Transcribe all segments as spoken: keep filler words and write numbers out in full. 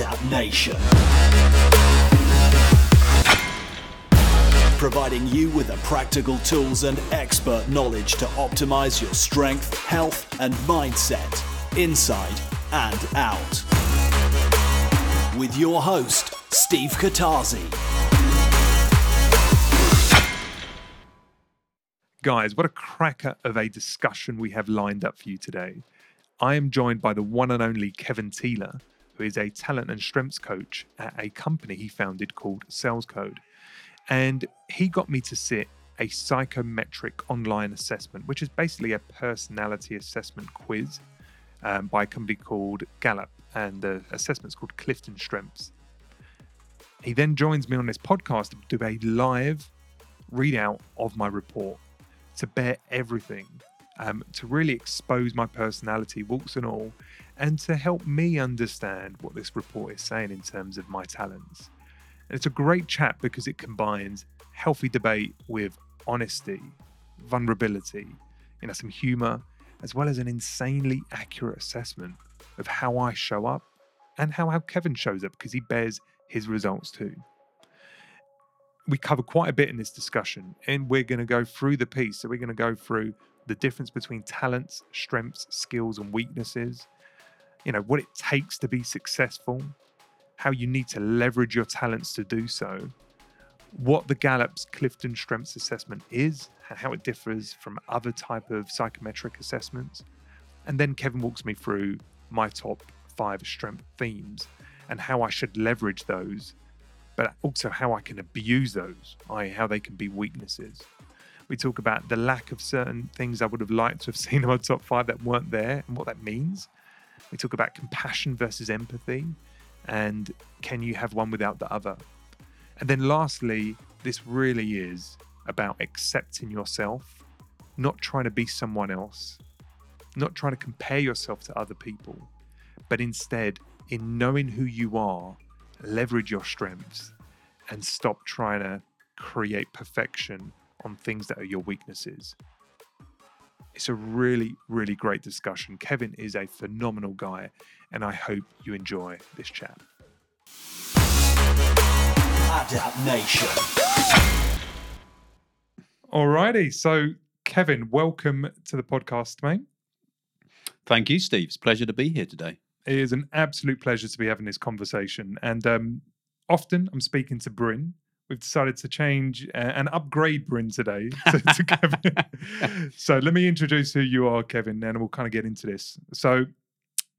Startup Nation. Providing you with the practical tools and expert knowledge to optimize your strength, health, and mindset, inside and out. With your host, Steve Katarzi. Guys, what a cracker of a discussion we have lined up for you today. I am joined by the one and only Kevin Teeler, who is a talent and strengths coach at a company he founded called Sales Code. And he got me to sit a psychometric online assessment, which is basically a personality assessment quiz um, by a company called Gallup, and the assessment's called Clifton Strengths. He then joins me on this podcast to do a live readout of my report, to bear everything, um, to really expose my personality, warts and all, and to help me understand what this report is saying in terms of my talents. And it's a great chat because it combines healthy debate with honesty, vulnerability, you know, some humor, as well as an insanely accurate assessment of how I show up and how, how Kevin shows up, because he bears his results too. We cover quite a bit in this discussion, and we're going to go through the piece. So we're going to go through the difference between talents, strengths, skills, and weaknesses, you know, what it takes to be successful, how you need to leverage your talents to do so, what the Gallup's Clifton Strengths assessment is, and how it differs from other type of psychometric assessments. And then Kevin walks me through my top five strength themes and how I should leverage those, but also how I can abuse those, that is how they can be weaknesses. We talk about the lack of certain things I would have liked to have seen in my top five that weren't there and what that means. We talk about compassion versus empathy, and can you have one without the other? And then lastly, this really is about accepting yourself, not trying to be someone else, not trying to compare yourself to other people, but instead, in knowing who you are, leverage your strengths and stop trying to create perfection on things that are your weaknesses. It's a really, really great discussion. Kevin is a phenomenal guy, and I hope you enjoy this chat. Adapt Nation. Alrighty, so Kevin, welcome to the podcast, mate. Thank you, Steve. It's a pleasure to be here today. It is an absolute pleasure to be having this conversation. And um, often I'm speaking to Bryn. We've decided to change uh, and upgrade Bryn today to, to Kevin. So let me introduce who you are, Kevin, and we'll kind of get into this. So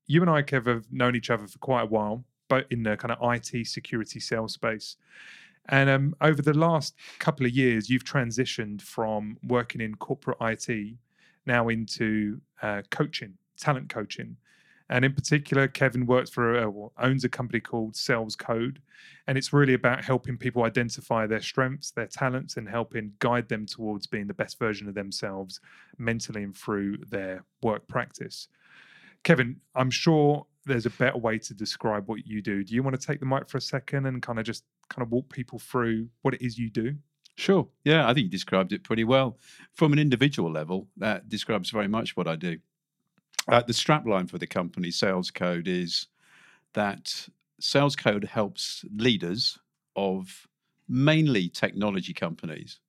you and I, Kevin, have known each other for quite a while, both in the kind of I T security sales space. And um, over the last couple of years, you've transitioned from working in corporate I T now into uh, coaching, talent coaching. And in particular, Kevin works for a, or owns a company called Sales Code, and it's really about helping people identify their strengths, their talents, and helping guide them towards being the best version of themselves mentally and through their work practice. Kevin, I'm sure there's a better way to describe what you do. Do you want to take the mic for a second and kind of just kind of walk people through what it is you do? Sure. Yeah, I think you described it pretty well. From an individual level, that describes very much what I do. Uh, the strapline for the company, Sales Code, is that Sales Code helps leaders of mainly technology companies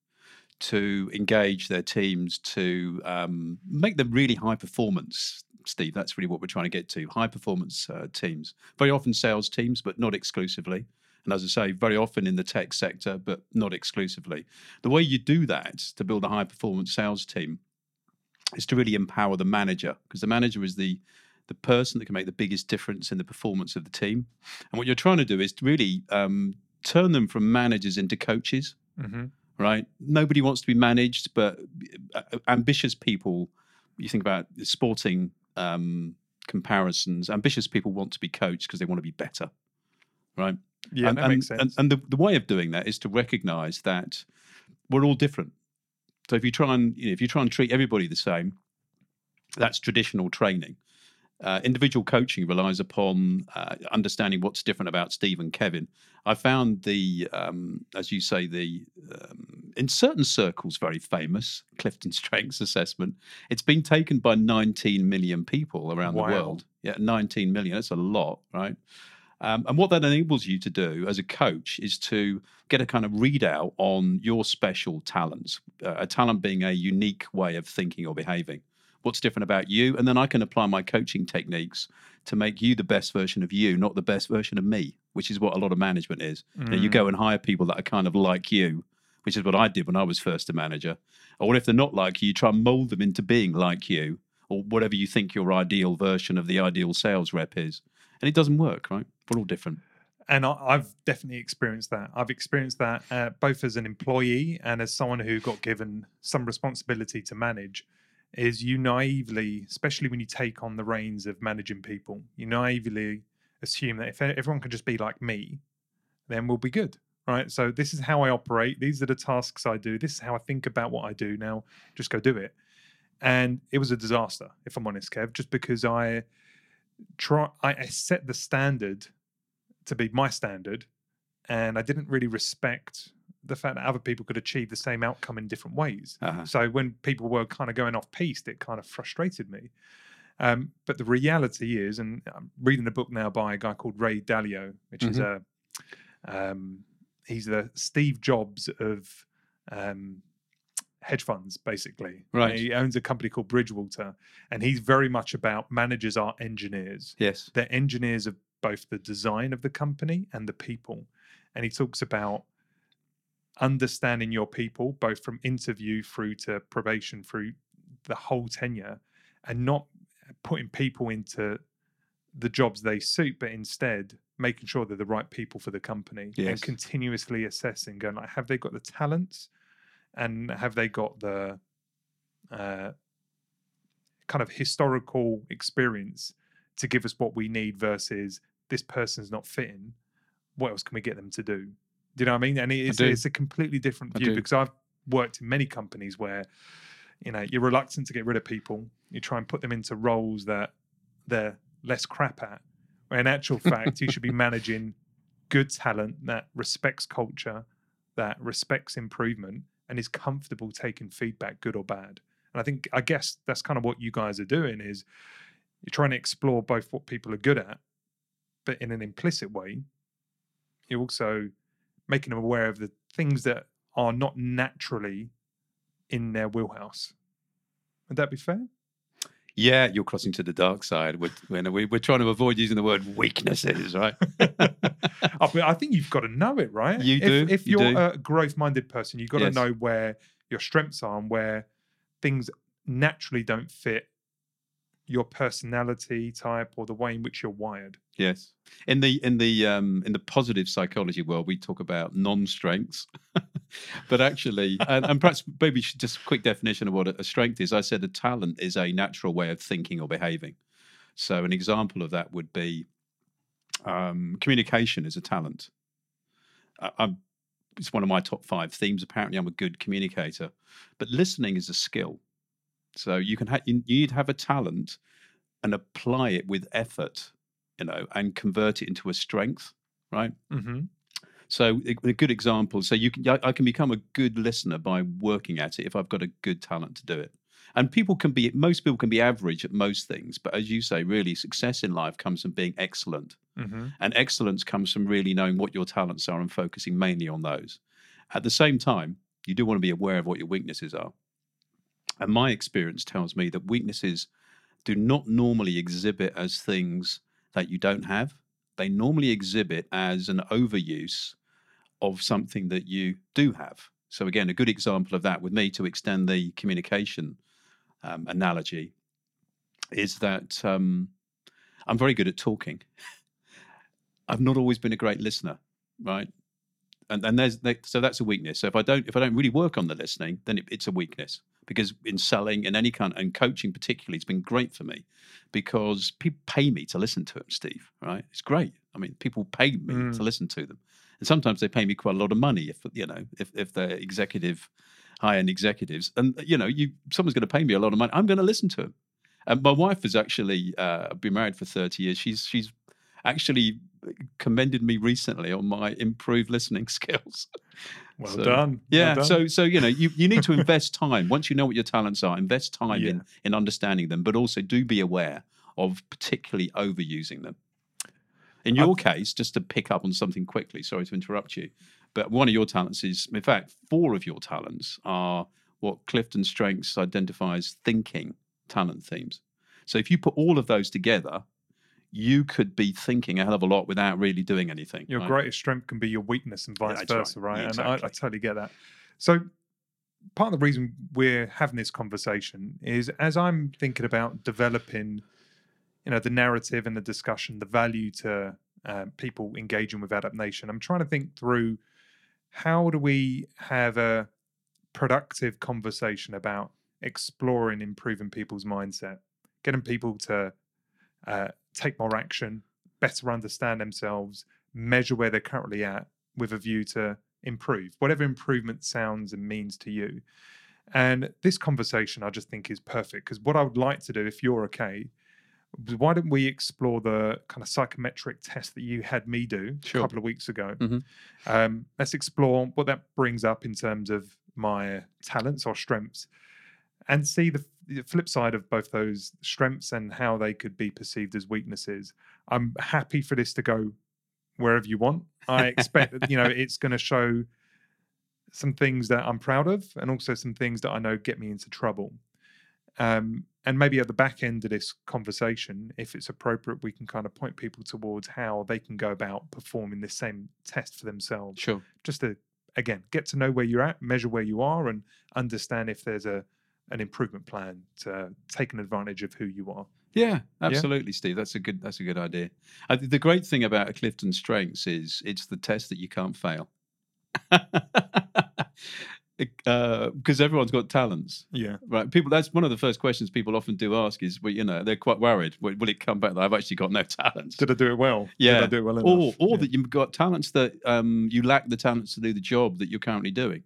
to engage their teams to um, make them really high performance, Steve. That's really what we're trying to get to, high performance uh, teams. Very often sales teams, but not exclusively. And as I say, very often in the tech sector, but not exclusively. The way you do that to build a high performance sales team is to really empower the manager, because the manager is the, the person that can make the biggest difference in the performance of the team. And what you're trying to do is to really um, turn them from managers into coaches, mm-hmm. right? Nobody wants to be managed, but ambitious people, you think about sporting um, comparisons, ambitious people want to be coached because they want to be better, right? Yeah, and, that and, makes sense. And, and the, the way of doing that is to recognize that we're all different. So if you try and you know, if you try and treat everybody the same, that's traditional training. Uh, individual coaching relies upon uh, understanding what's different about Steve and Kevin. I found the, um, as you say, the um, in certain circles very famous Clifton Strengths assessment. It's been taken by nineteen million people around wow. the world. Yeah, nineteen million. That's a lot, right? Um, and what that enables you to do as a coach is to get a kind of readout on your special talents, uh, a talent being a unique way of thinking or behaving. What's different about you? And then I can apply my coaching techniques to make you the best version of you, not the best version of me, which is what a lot of management is. Mm. You know, you go and hire people that are kind of like you, which is what I did when I was first a manager. Or if they're not like you, you try and mold them into being like you, or whatever you think your ideal version of the ideal sales rep is. And it doesn't work, right? We're all different. And I've definitely experienced that. I've experienced that uh, both as an employee and as someone who got given some responsibility to manage. Is you naively, especially when you take on the reins of managing people, you naively assume that if everyone can just be like me, then we'll be good, right? So this is how I operate. These are the tasks I do. This is how I think about what I do. Now just go do it. And it was a disaster, if I'm honest, Kev, just because I try, I set the standard to be my standard, and I didn't really respect the fact that other people could achieve the same outcome in different ways. Uh-huh. So when people were kind of going off piste, it kind of frustrated me. Um, but the reality is, and I'm reading a book now by a guy called Ray Dalio, which mm-hmm. is a, um, he's the Steve Jobs of um, hedge funds, basically. Right. And he owns a company called Bridgewater, and he's very much about managers are engineers. Yes. They're engineers of both the design of the company and the people. And he talks about understanding your people, both from interview through to probation, through the whole tenure, and not putting people into the jobs they suit, but instead making sure they're the right people for the company. Yes. And continuously assessing, going like, have they got the talents, and have they got the uh, kind of historical experience to give us what we need versus this person's not fitting. What else can we get them to do? Do you know what I mean? And it's, it's a completely different view, because I've worked in many companies where, you know, you're reluctant to get rid of people. You try and put them into roles that they're less crap at. In actual fact, you should be managing good talent that respects culture, that respects improvement, and is comfortable taking feedback, good or bad. And I think, I guess that's kind of what you guys are doing, is you're trying to explore both what people are good at, but in an implicit way, you're also making them aware of the things that are not naturally in their wheelhouse. Would that be fair? Yeah, you're crossing to the dark side. We're, we're trying to avoid using the word weaknesses, right? I think you've got to know it, right? You do. If, if you're you do. a growth-minded person, you've got yes. to know where your strengths are and where things naturally don't fit your personality type or the way in which you're wired. Yes. In the in the um, in the positive psychology world, we talk about non-strengths, but actually, and, and perhaps maybe just a quick definition of what a strength is. I said a talent is a natural way of thinking or behaving. So an example of that would be um, communication is a talent. I, I'm, it's one of my top five themes. Apparently, I'm a good communicator, but listening is a skill. So you can ha- you need to have a talent and apply it with effort, you know, and convert it into a strength, right? Mm-hmm. So a, a good example. So you can I, I can become a good listener by working at it if I've got a good talent to do it. And people can be most people can be average at most things, but as you say, really success in life comes from being excellent, mm-hmm. and excellence comes from really knowing what your talents are and focusing mainly on those. At the same time, you do want to be aware of what your weaknesses are. And my experience tells me that weaknesses do not normally exhibit as things that you don't have. They normally exhibit as an overuse of something that you do have. So again, a good example of that with me, to extend the communication um, analogy, is that um, I'm very good at talking. I've not always been a great listener, right? And, and there's there, so that's a weakness. So if I don't if I don't really work on the listening, then it, it's a weakness. Because in selling and any kind and coaching particularly, it's been great for me, because people pay me to listen to them, Steve, right? It's great. I mean, people pay me mm. to listen to them. And sometimes they pay me quite a lot of money if, you know, if, if they're executive, high-end executives. And, you know, you someone's going to pay me a lot of money. I'm going to listen to them. And my wife has actually uh, been married for thirty years. She's she's actually commended me recently on my improved listening skills. Well so, done. Yeah. Well done. So, so, you know, you, you need to invest time. Once you know what your talents are, invest time yeah. in, in understanding them, but also do be aware of particularly overusing them. In your I've, case, just to pick up on something quickly, sorry to interrupt you, but one of your talents is, in fact, four of your talents are what Clifton Strengths identifies thinking talent themes. So if you put all of those together, you could be thinking a hell of a lot without really doing anything. Your right? greatest strength can be your weakness and vice That's versa, right? right? Yeah, exactly. And I, I totally get that. So part of the reason we're having this conversation is as I'm thinking about developing, you know, the narrative and the discussion, the value to uh, people engaging with Adapt Nation, I'm trying to think through how do we have a productive conversation about exploring, improving people's mindset, getting people to uh, take more action, better understand themselves, measure where they're currently at with a view to improve, whatever improvement sounds and means to you. And this conversation, I just think, is perfect, because what I would like to do, if you're okay, why don't we explore the kind of psychometric test that you had me do sure. a couple of weeks ago? Mm-hmm. Um, let's explore what that brings up in terms of my talents or strengths, and see the, the flip side of both those strengths and how they could be perceived as weaknesses. I'm happy for this to go wherever you want. I expect that, you know, it's going to show some things that I'm proud of and also some things that I know get me into trouble. Um, and maybe at the back end of this conversation, if it's appropriate, we can kind of point people towards how they can go about performing this same test for themselves. Sure. Just to, again, get to know where you're at, measure where you are, and understand if there's a an improvement plan to take an advantage of who you are. Yeah, absolutely, yeah? Steve. That's a good that's a good idea. I th- the great thing about Clifton Strengths is it's the test that you can't fail. Because uh, everyone's got talents, yeah, right. People, that's one of the first questions people often do ask is, well, you know, they're quite worried. Will, will it come back that I've actually got no talents? Did I do it well? Yeah, did I do it well enough? Or, or yeah. that you've got talents that um, you lack the talents to do the job that you're currently doing.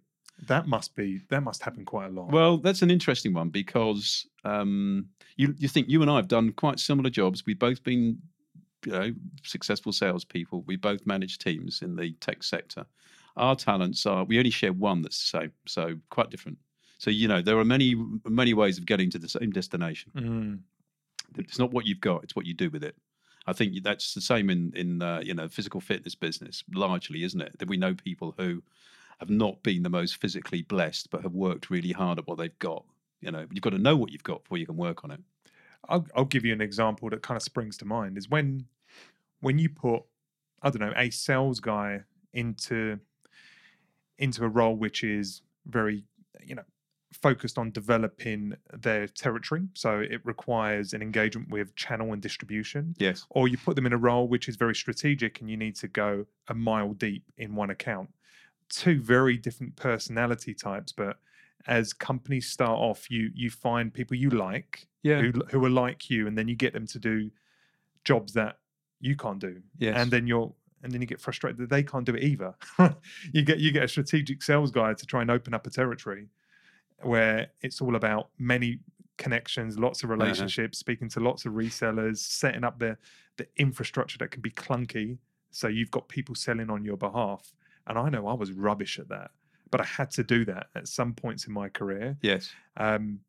That must be that must happen quite a lot. Well, that's an interesting one, because um, you you think you and I have done quite similar jobs. We've both been, you know, successful salespeople. We both manage teams in the tech sector. Our talents are, we only share one that's the same, so quite different. So, you know, there are many, many ways of getting to the same destination. Mm. It's not what you've got, it's what you do with it. I think that's the same in, in uh, you know, physical fitness business largely, isn't it? That we know people who have not been the most physically blessed, but have worked really hard at what they've got. You know, you've got to know what you've got before you can work on it. I'll, I'll give you an example that kind of springs to mind is when, when you put, I don't know, a sales guy into... into a role which is very, you know, focused on developing their territory. So it requires an engagement with channel and distribution. Yes. Or you put them in a role which is very strategic and you need to go a mile deep in one account. Two very different personality types, but as companies start off, you you find people you like, yeah. who, who are like you, and then you get them to do jobs that you can't do. Yes. And then you're... and then you get frustrated that they can't do it either. you get you get a strategic sales guy to try and open up a territory where it's all about many connections, lots of relationships, uh-huh. speaking to lots of resellers, setting up the, the infrastructure that can be clunky. So you've got people selling on your behalf. And I know I was rubbish at that, but I had to do that at some points in my career. Yes. Um,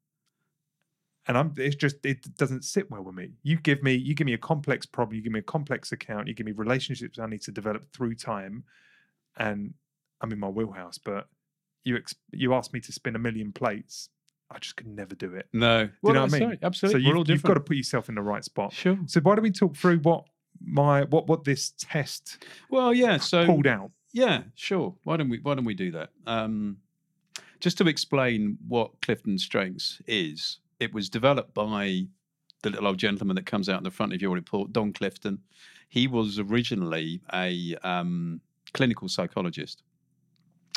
And I'm, it's just, it doesn't sit well with me. You give me, you give me a complex problem, you give me a complex account, you give me relationships I need to develop through time, and I'm in my wheelhouse. But you, ex- you asked me to spin a million plates, I just could never do it. No, do well, you know what I mean? Right. Absolutely. So you, We're all different. You've got to put yourself in the right spot. Sure. So why don't we talk through what my what what this test? Well, yeah. So pulled out. Yeah, sure. Why don't we Why don't we do that? Um, just to explain what Clifton Strengths is. It was developed by the little old gentleman that comes out in the front of your report, Don Clifton. He was originally a um, clinical psychologist.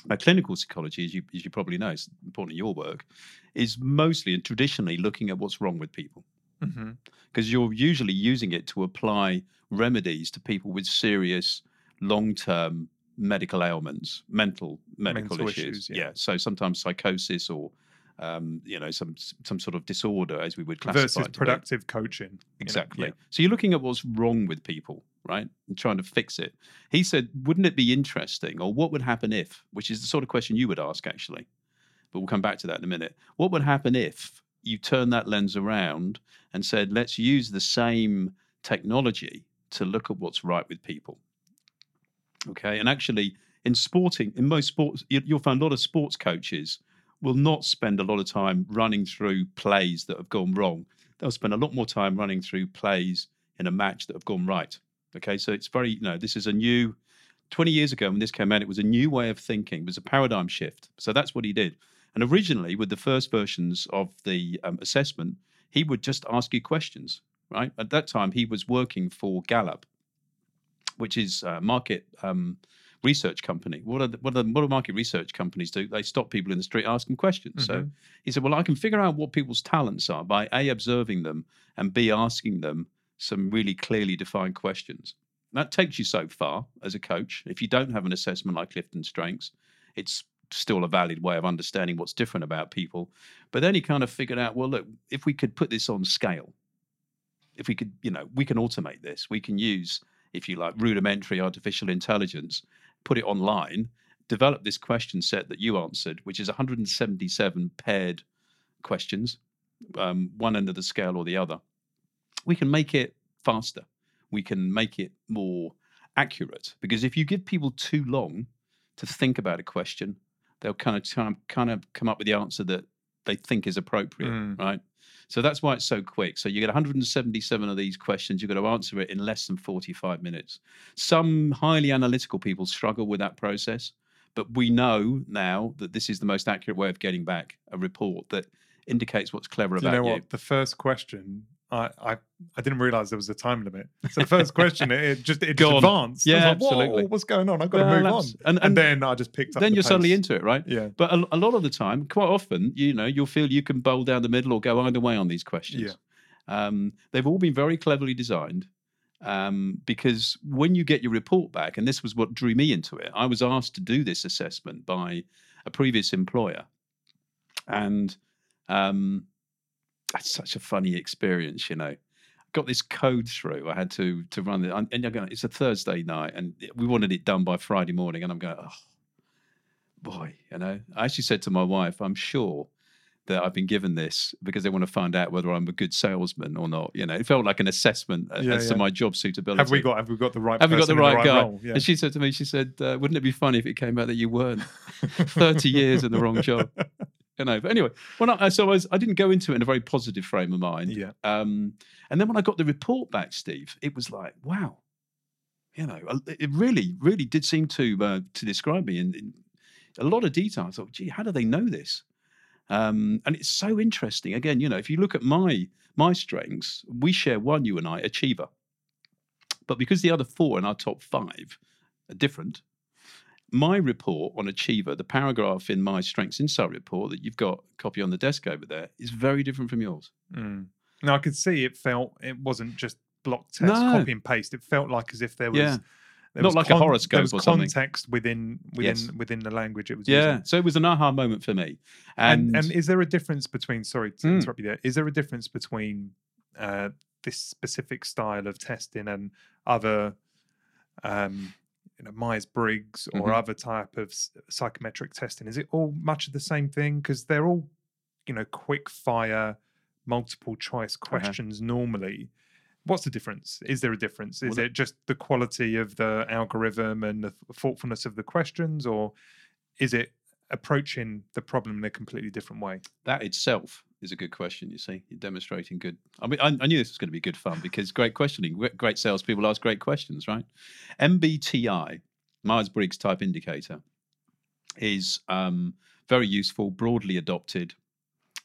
Now, clinical psychology, as you, as you probably know, it's important in your work, is mostly and traditionally looking at what's wrong with people. Because mm-hmm. you're usually using it to apply remedies to people with serious long-term medical ailments, mental medical mental issues. issues yeah. yeah, so sometimes psychosis or... Um, you know, some some sort of disorder, as we would classify versus it productive coaching. Exactly. You know? yeah. So you're looking at what's wrong with people, right, and trying to fix it. He said, wouldn't it be interesting, or what would happen if, which is the sort of question you would ask, actually, but we'll come back to that in a minute. What would happen if you turn that lens around and said, let's use the same technology to look at what's right with people. Okay, and actually in sporting, in most sports, you'll find a lot of sports coaches will not spend a lot of time running through plays that have gone wrong. They'll spend a lot more time running through plays in a match that have gone right. Okay, so it's very, you know, this is a new, twenty years ago when this came out, it was a new way of thinking. It was a paradigm shift. So that's what he did. And originally, with the first versions of the um, assessment, he would just ask you questions, right? At that time, he was working for Gallup, which is a market um, research company. What are, the, what, are the, what do market research companies do? They stop people in the street, asking questions. Mm-hmm. So he said, well, I can figure out what people's talents are by A, observing them, and B, asking them some really clearly defined questions. That takes you so far as a coach. If you don't have an assessment like Clifton Strengths, it's still a valid way of understanding what's different about people. But then he kind of figured out, well, look, if we could put this on scale, if we could, you know, we can automate this. We can use, if you like, rudimentary artificial intelligence, put it online, develop this question set that you answered, which is one hundred seventy-seven paired questions, um, one end of the scale or the other. We can make it faster. We can make it more accurate, because if you give people too long to think about a question, they'll kind of time, kind of come up with the answer that they think is appropriate, mm. right? So that's why it's so quick. So you get one hundred seventy-seven of these questions. You've got to answer it in less than forty-five minutes. Some highly analytical people struggle with that process, but we know now that this is the most accurate way of getting back a report that indicates what's clever about you. You know what? The first question... I, I I didn't realize there was a time limit. So the first question, it, it just it just advanced. Yeah, like, absolutely. What's going on? I've got well, to move on. And, and, and then I just picked up. Then the you're pace. Suddenly into it, right? Yeah. But a, a lot of the time, quite often, you know, you'll feel you can bowl down the middle or go either way on these questions. Yeah. Um, they've all been very cleverly designed um, because when you get your report back, and this was what drew me into it, I was asked to do this assessment by a previous employer, and. Um, That's such a funny experience, you know. Got this code through. I had to to run it, and I'm going, it's a Thursday night, and we wanted it done by Friday morning. And I'm going, oh boy, you know. I actually said to my wife, I'm sure that I've been given this because they want to find out whether I'm a good salesman or not. You know, it felt like an assessment yeah, as yeah. to my job suitability. Have we got? Have we got the right? Have we got the right, the right guy? Yeah. And she said to me, she said, uh, wouldn't it be funny if it came out that you weren't thirty years in the wrong job? You know, but anyway, when I, so I, was, I didn't go into it in a very positive frame of mind. Yeah. Um, and then when I got the report back, Steve, it was like, wow, you know, it really, really did seem to uh, to describe me in, in a lot of detail. I thought, gee, how do they know this? Um, and it's so interesting. Again, you know, if you look at my my strengths, we share one, you and I, achiever. But because the other four in our top five are different, my report on achiever, the paragraph in my Strengths Insight report that you've got a copy on the desk over there, is very different from yours. Mm. Now I could see it felt it wasn't just block text, no. copy and paste. It felt like as if there was yeah. there not was like con- a horoscope there was or something. Context within within yes. within the language it was yeah. using. So it was an aha moment for me. And and, and is there a difference between? Sorry to mm. interrupt you there. Is there a difference between uh, this specific style of testing and other? Um, You know, Myers-Briggs or mm-hmm. other type of psychometric testing? Is it all much of the same thing? Because they're all, you know, quick fire, multiple choice questions uh-huh. normally. What's the difference? Is there a difference? Is well, it just the quality of the algorithm and the thoughtfulness of the questions, or is it approaching the problem in a completely different way? That itself is a good question, you see. You're demonstrating good... I mean, I, I knew this was going to be good fun because great questioning, great salespeople ask great questions, right? M B T I, Myers-Briggs Type Indicator, is um, very useful, broadly adopted,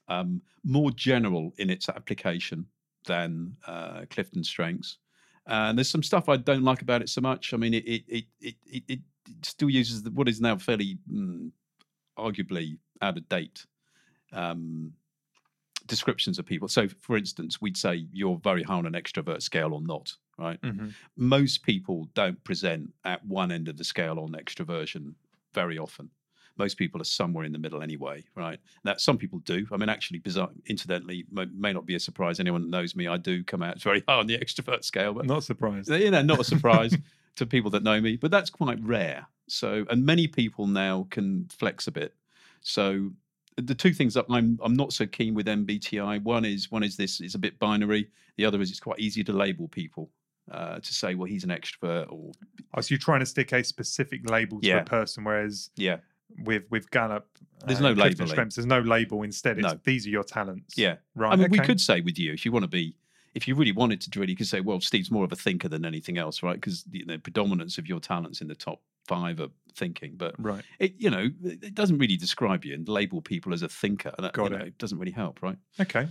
um, more general in its application than uh, Clifton Strengths. Uh, and there's some stuff I don't like about it so much. I mean, it it it it, it, it still uses the, what is now fairly, mm, arguably, out of date Um descriptions of people. So for instance, we'd say you're very high on an extrovert scale or not, right? Mm-hmm. Most people don't present at one end of the scale on extroversion very often. Most people are somewhere in the middle anyway, right? That some people do. I mean, actually, bizarre, incidentally, may, may not be a surprise. Anyone that knows me, I do come out very high on the extrovert scale. But not surprised. You know, not a surprise to people that know me, but that's quite rare. So, and many people now can flex a bit. So the two things that I'm I'm not so keen with M B T I, one is one is this, it's a bit binary. The other is it's quite easy to label people. uh, to say, well, he's an extrovert. Or oh, so you're trying to stick a specific label to yeah. a person, whereas yeah. with with Gallup, there's uh, no label. There's no label. Instead, it's, no. these are your talents. Yeah, right. I mean, okay. we could say with you, if you want to be, if you really wanted to drill, you could say, well, Steve's more of a thinker than anything else, right? Because the, the predominance of your talents in the top five are thinking. But right. it, you know, it doesn't really describe you, and label people as a thinker. That, Got you it. Know, it doesn't really help, right? Okay.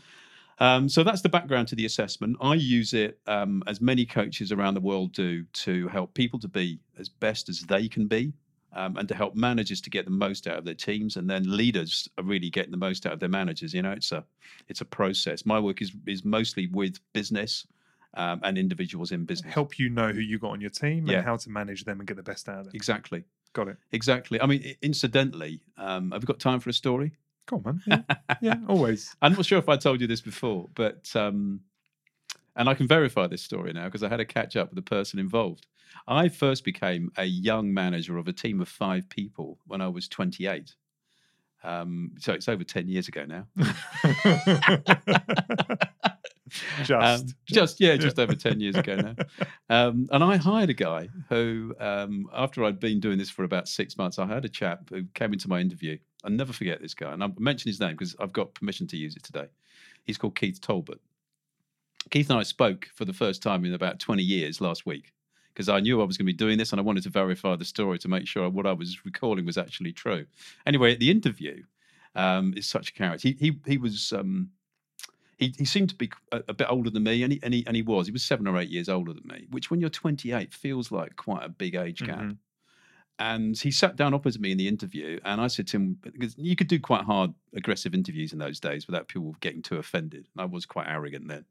Um, so that's the background to the assessment. I use it, um, as many coaches around the world do, to help people to be as best as they can be, um, and to help managers to get the most out of their teams. And then leaders are really getting the most out of their managers. You know, it's a it's a process. My work is is mostly with business um, and individuals in business. Help you know who you got on your team yeah. and how to manage them and get the best out of them. Exactly. Got it. Exactly. I mean, incidentally, um, have we got time for a story? Come on, man. Yeah, yeah, always. I'm not sure if I told you this before, but, um, and I can verify this story now because I had a catch up with the person involved. I first became a young manager of a team of five people when I was twenty-eight. Um, so it's over ten years ago now. just, um, just, yeah, just yeah. over ten years ago now. Um, and I hired a guy who, um, after I'd been doing this for about six months, I hired a chap who came into my interview. I'll never forget this guy. And I'll mention his name because I've got permission to use it today. He's called Keith Talbot. Keith and I spoke for the first time in about twenty years last week because I knew I was going to be doing this and I wanted to verify the story to make sure what I was recalling was actually true. Anyway, at the interview, um, is such a character. He he he was um, he he seemed to be a, a bit older than me, and he, and he and he was he was seven or eight years older than me, which when you're twenty-eight feels like quite a big age gap. Mm-hmm. And he sat down opposite me in the interview, and I said to him, because you could do quite hard, aggressive interviews in those days without people getting too offended. And I was quite arrogant then.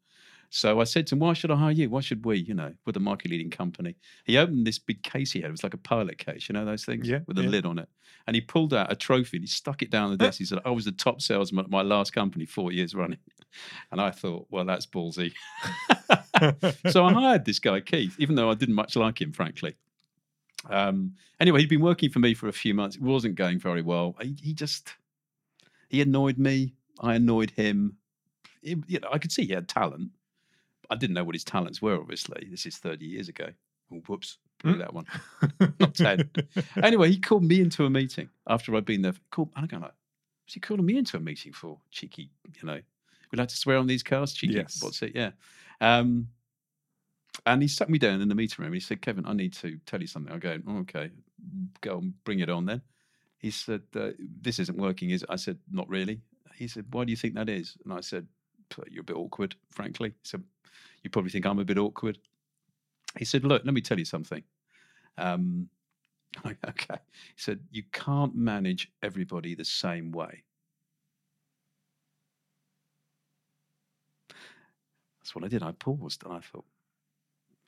So I said to him, why should I hire you? Why should we, you know, we're the market-leading company. He opened this big case he had. It was like a pilot case, you know, those things yeah, with a yeah. lid on it. And he pulled out a trophy and he stuck it down the desk. He said, I was the top salesman at my last company four years running. And I thought, well, that's ballsy. So I hired this guy, Keith, even though I didn't much like him, frankly. Um, anyway, he'd been working for me for a few months. It wasn't going very well. He, he just, he annoyed me. I annoyed him. It, you know, I could see he had talent. I didn't know what his talents were, obviously. This is thirty years ago. Oh, whoops, blew that one. Not ten. Anyway, he called me into a meeting after I'd been there. Called, and I'm going like, what's he calling me into a meeting for? Cheeky, you know. We'd like to swear on these cars. Cheeky, yes. What's it? Yeah. Um, And he sat me down in the meeting room. He said, Kevin, I need to tell you something. I go, oh, okay, go and bring it on then. He said, uh, this isn't working, is it? I said, not really. He said, why do you think that is? And I said, you're a bit awkward, frankly. He said, you probably think I'm a bit awkward. He said, look, let me tell you something. Um, I go, okay. He said, you can't manage everybody the same way. That's what I did. I paused and I thought,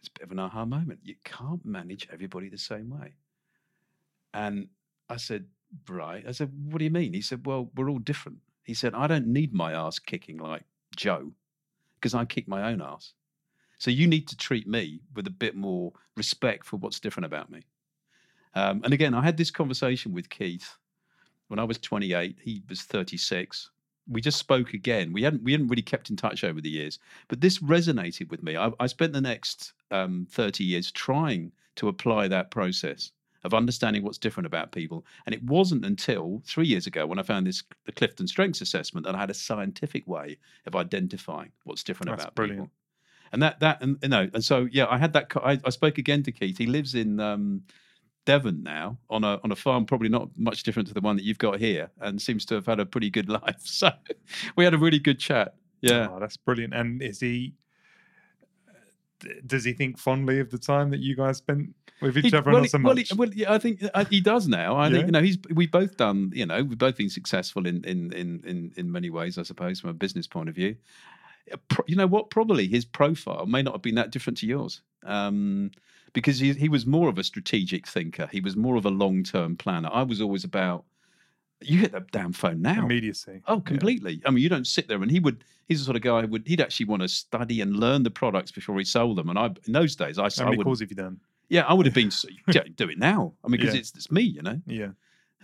it's a bit of an aha moment. You can't manage everybody the same way. And I said, right. I said, what do you mean? He said, well, we're all different. He said, I don't need my ass kicking like Joe because I kick my own ass. So you need to treat me with a bit more respect for what's different about me. Um, and again, I had this conversation with Keith when I was twenty-eight. He was thirty-six. We just spoke again. We hadn't we hadn't really kept in touch over the years, but this resonated with me. I, I spent the next um, thirty years trying to apply that process of understanding what's different about people. And it wasn't until three years ago when I found this the Clifton Strengths assessment that I had a scientific way of identifying what's different That's about brilliant. People. And that that and you know and so yeah, I had that. I, I spoke again to Keith. He lives in um, Devon now on a on a farm, probably not much different to the one that you've got here, and seems to have had a pretty good life. So we had a really good chat. Yeah, oh, that's brilliant. And is he? Does he think fondly of the time that you guys spent with each he, other? Well, not so well, much. He, well yeah, I think I, he does now. I yeah. think you know he's. We've both done. You know, we've both been successful in in in in in many ways, I suppose, from a business point of view. You know what? Probably his profile may not have been that different to yours. Um, Because he, he was more of a strategic thinker. He was more of a long-term planner. I was always about, you hit that damn phone now. Immediacy. Oh, completely. Yeah. I mean, you don't sit there and he would, he's the sort of guy who would, he'd actually want to study and learn the products before he sold them. And I, in those days, I would. How many I calls have you done? Yeah, I would have been, yeah, do it now. I mean, because yeah. it's, it's me, you know? Yeah.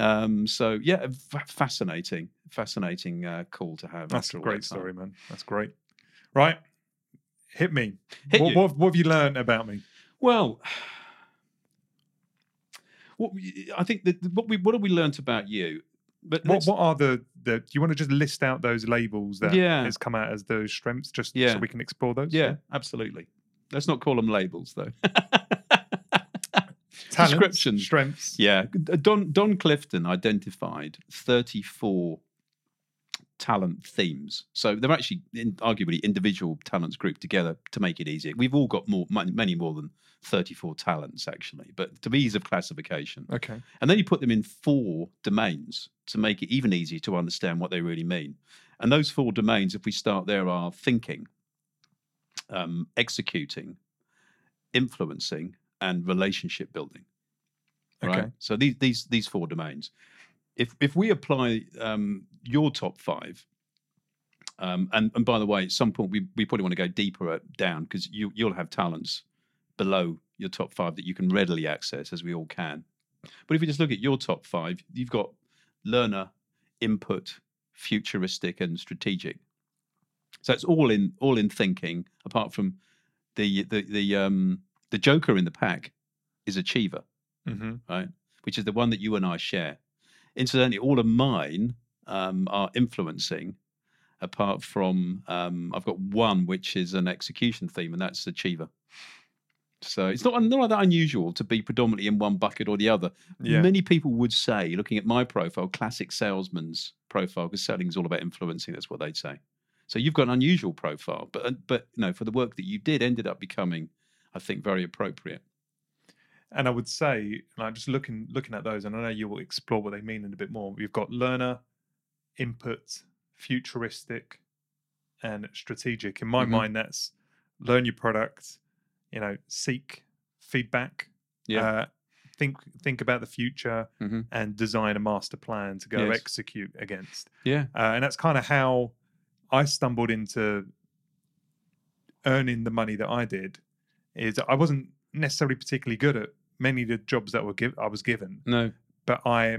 Um, so yeah, f- fascinating, fascinating uh, call to have. That's a great story, man. That's great. Right. hit me. Hit what, what, what have you learned about me? Well, what, I think that what we what have we learned about you? But what, what are the, the? Do you want to just list out those labels that yeah. has come out as those strengths, just yeah. so we can explore those? Yeah, yeah, absolutely. Let's not call them labels though. Talents, descriptions, strengths. Yeah, Don Don Clifton identified thirty-four talent themes. So they're actually in, arguably individual talents grouped together to make it easier. We've all got more, many more than thirty-four talents actually, but to be ease of classification. Okay. And then you put them in four domains to make it even easier to understand what they really mean. And those four domains, if we start there, are thinking, um, executing, influencing, and relationship building. Right? Okay. So these these these four domains. If if we apply um, your top five, um, and, and by the way, at some point we, we probably want to go deeper down because you, you'll have talents below your top five that you can readily access, as we all can. But if you just look at your top five, you've got learner, input, futuristic, and strategic. So it's all in all in thinking, apart from the the the um, the joker in the pack is achiever, mm-hmm. right? Which is the one that you and I share. Incidentally, all of mine um, are influencing, apart from um, I've got one which is an execution theme, and that's achiever. So it's not, not that unusual to be predominantly in one bucket or the other. Yeah. Many people would say, looking at my profile, classic salesman's profile, because selling is all about influencing. That's what they'd say. So you've got an unusual profile, but but you know, for the work that you did, ended up becoming, I think, very appropriate. And I would say, like, just looking looking at those, and I know you will explore what they mean in a bit more. We've got learner, input, futuristic, and strategic. In my mm-hmm. mind, that's learn your product, you know, seek feedback, yeah, uh, think think about the future, mm-hmm. and design a master plan to go yes. execute against. Yeah, uh, and that's kind of how I stumbled into earning the money that I did. Is I wasn't necessarily particularly good at many of the jobs that were give, I was given. No. But I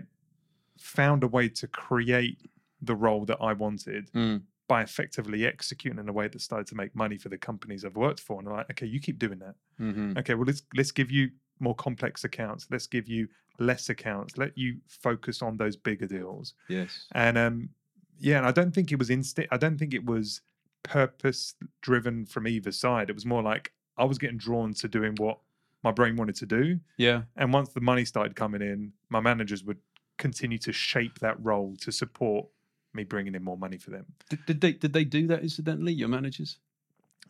found a way to create the role that I wanted mm. by effectively executing in a way that started to make money for the companies I've worked for. And I'm like, okay, you keep doing that. Mm-hmm. Okay, well, let's let's give you more complex accounts. Let's give you less accounts. Let you focus on those bigger deals. Yes. And um, yeah, and I don't think it was instant. I don't think it was purpose driven from either side. It was more like, I was getting drawn to doing what my brain wanted to do. Yeah. And once the money started coming in, my managers would continue to shape that role to support me bringing in more money for them. Did, did they did they do that, incidentally, your managers?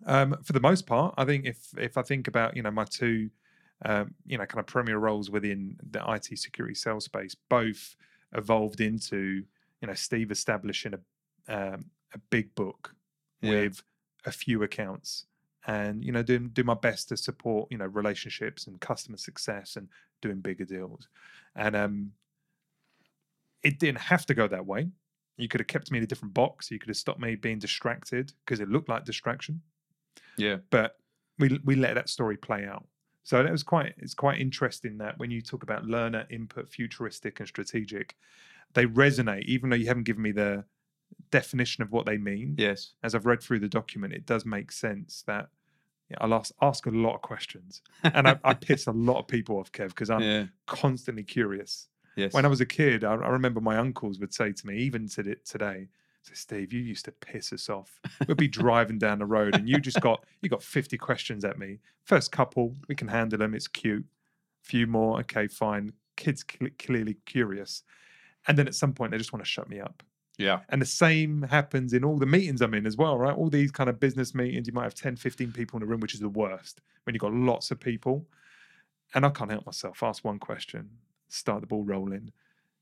Um, for the most part, I think if if I think about, you know, my two, um, you know, kind of premier roles within the I T security sales space, both evolved into, you know, Steve establishing a, um, a big book yeah. with a few accounts. And, you know, doing do my best to support, you know, relationships and customer success and doing bigger deals. And um, it didn't have to go that way. You could have kept me in a different box. You could have stopped me being distracted because it looked like distraction. Yeah. But we we let that story play out. So that was quite it's quite interesting that when you talk about learner, input, futuristic, and strategic, they resonate, even though you haven't given me the definition of what they mean. Yes. As I've read through the document, it does make sense that you know, I'll ask, ask a lot of questions. And I, I piss a lot of people off, Kev, because I'm yeah. constantly curious. Yes. When I was a kid, I, I remember my uncles would say to me, even to the, today, say, Steve, you used to piss us off. We'd be driving down the road and you just got, you got fifty questions at me. First couple, we can handle them. It's cute. Few more. Okay, fine. Kids cl- clearly curious. And then at some point, they just want to shut me up. Yeah. And the same happens in all the meetings I'm in as well, right? All these kind of business meetings, you might have ten, fifteen people in a room, which is the worst when you've got lots of people. And I can't help myself. Ask one question, start the ball rolling.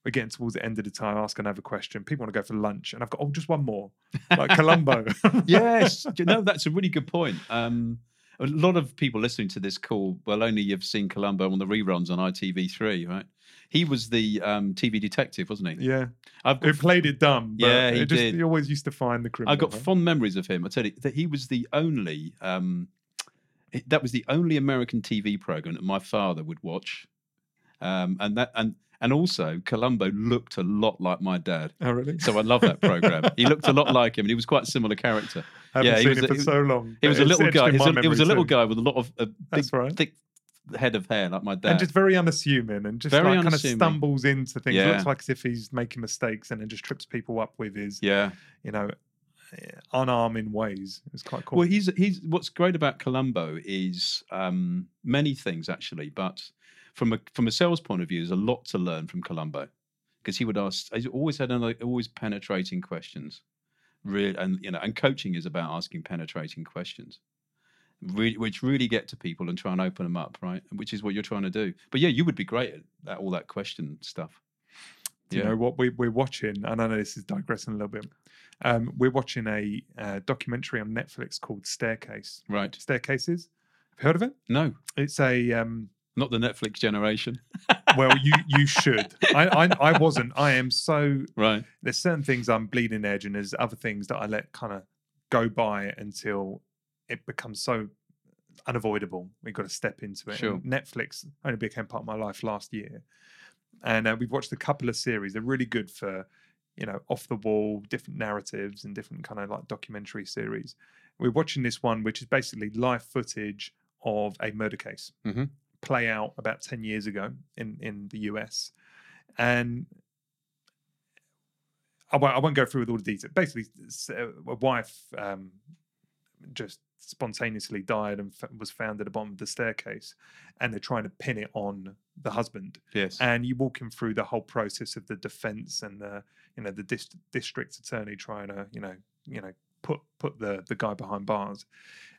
We're getting towards the end of the time, ask another question. People want to go for lunch. And I've got, oh, just one more, like Columbo. Yes. You know, that's a really good point. Um, a lot of people listening to this call, well, only you've seen Columbo on the reruns on I T V three, right? He was the um, T V detective, wasn't he? Yeah. I've got, who played it dumb. But yeah, he it just, did. He always used to find the criminal. I got right? fond memories of him. I tell you, that he was the only, um, that was the only American T V program that my father would watch Um, and that and and also Columbo looked a lot like my dad. Oh, really? So I love that program. He looked a lot like him, and he was quite a similar character. I haven't yeah, seen he was, it for he was, so long. He was a little guy. He was a, he was a little too. guy with a lot of a big, right. thick head of hair, like my dad, and just very unassuming, and just very like unassuming. Kind of stumbles into things. Yeah. It looks like as if he's making mistakes, and then just trips people up with his, yeah, you know, unarming ways. It's quite cool. Well, he's he's what's great about Columbo is um, many things actually, but. From a from a sales point of view, there's a lot to learn from Columbo, because he would ask. He always had another, always penetrating questions, really, and you know, and coaching is about asking penetrating questions, really, which really get to people and try and open them up, right? Which is what you're trying to do. But yeah, you would be great at that, all that question stuff. Do you yeah. know what we we're watching? And I know this is digressing a little bit. Um, we're watching a uh, documentary on Netflix called Staircase. Right. Staircases. Have you heard of it? No. It's a um. Not the Netflix generation. Well, you you should. I, I I wasn't. I am so right. There's certain things I'm bleeding edge, and there's other things that I let kind of go by until it becomes so unavoidable. We've got to step into it. Sure. And Netflix only became part of my life last year, and uh, we've watched a couple of series. They're really good for, you know, off the wall, different narratives and different kind of like documentary series. We're watching this one, which is basically live footage of a murder case. Mm-hmm. Play out about ten years ago in, in the U S. And I won't, I won't go through with all the details. Basically, a wife um, just spontaneously died and f- was found at the bottom of the staircase, and they're trying to pin it on the husband. Yes. And you walk him through the whole process of the defense and the, you know, the dis- district attorney trying to, you know, you know, put put the the guy behind bars,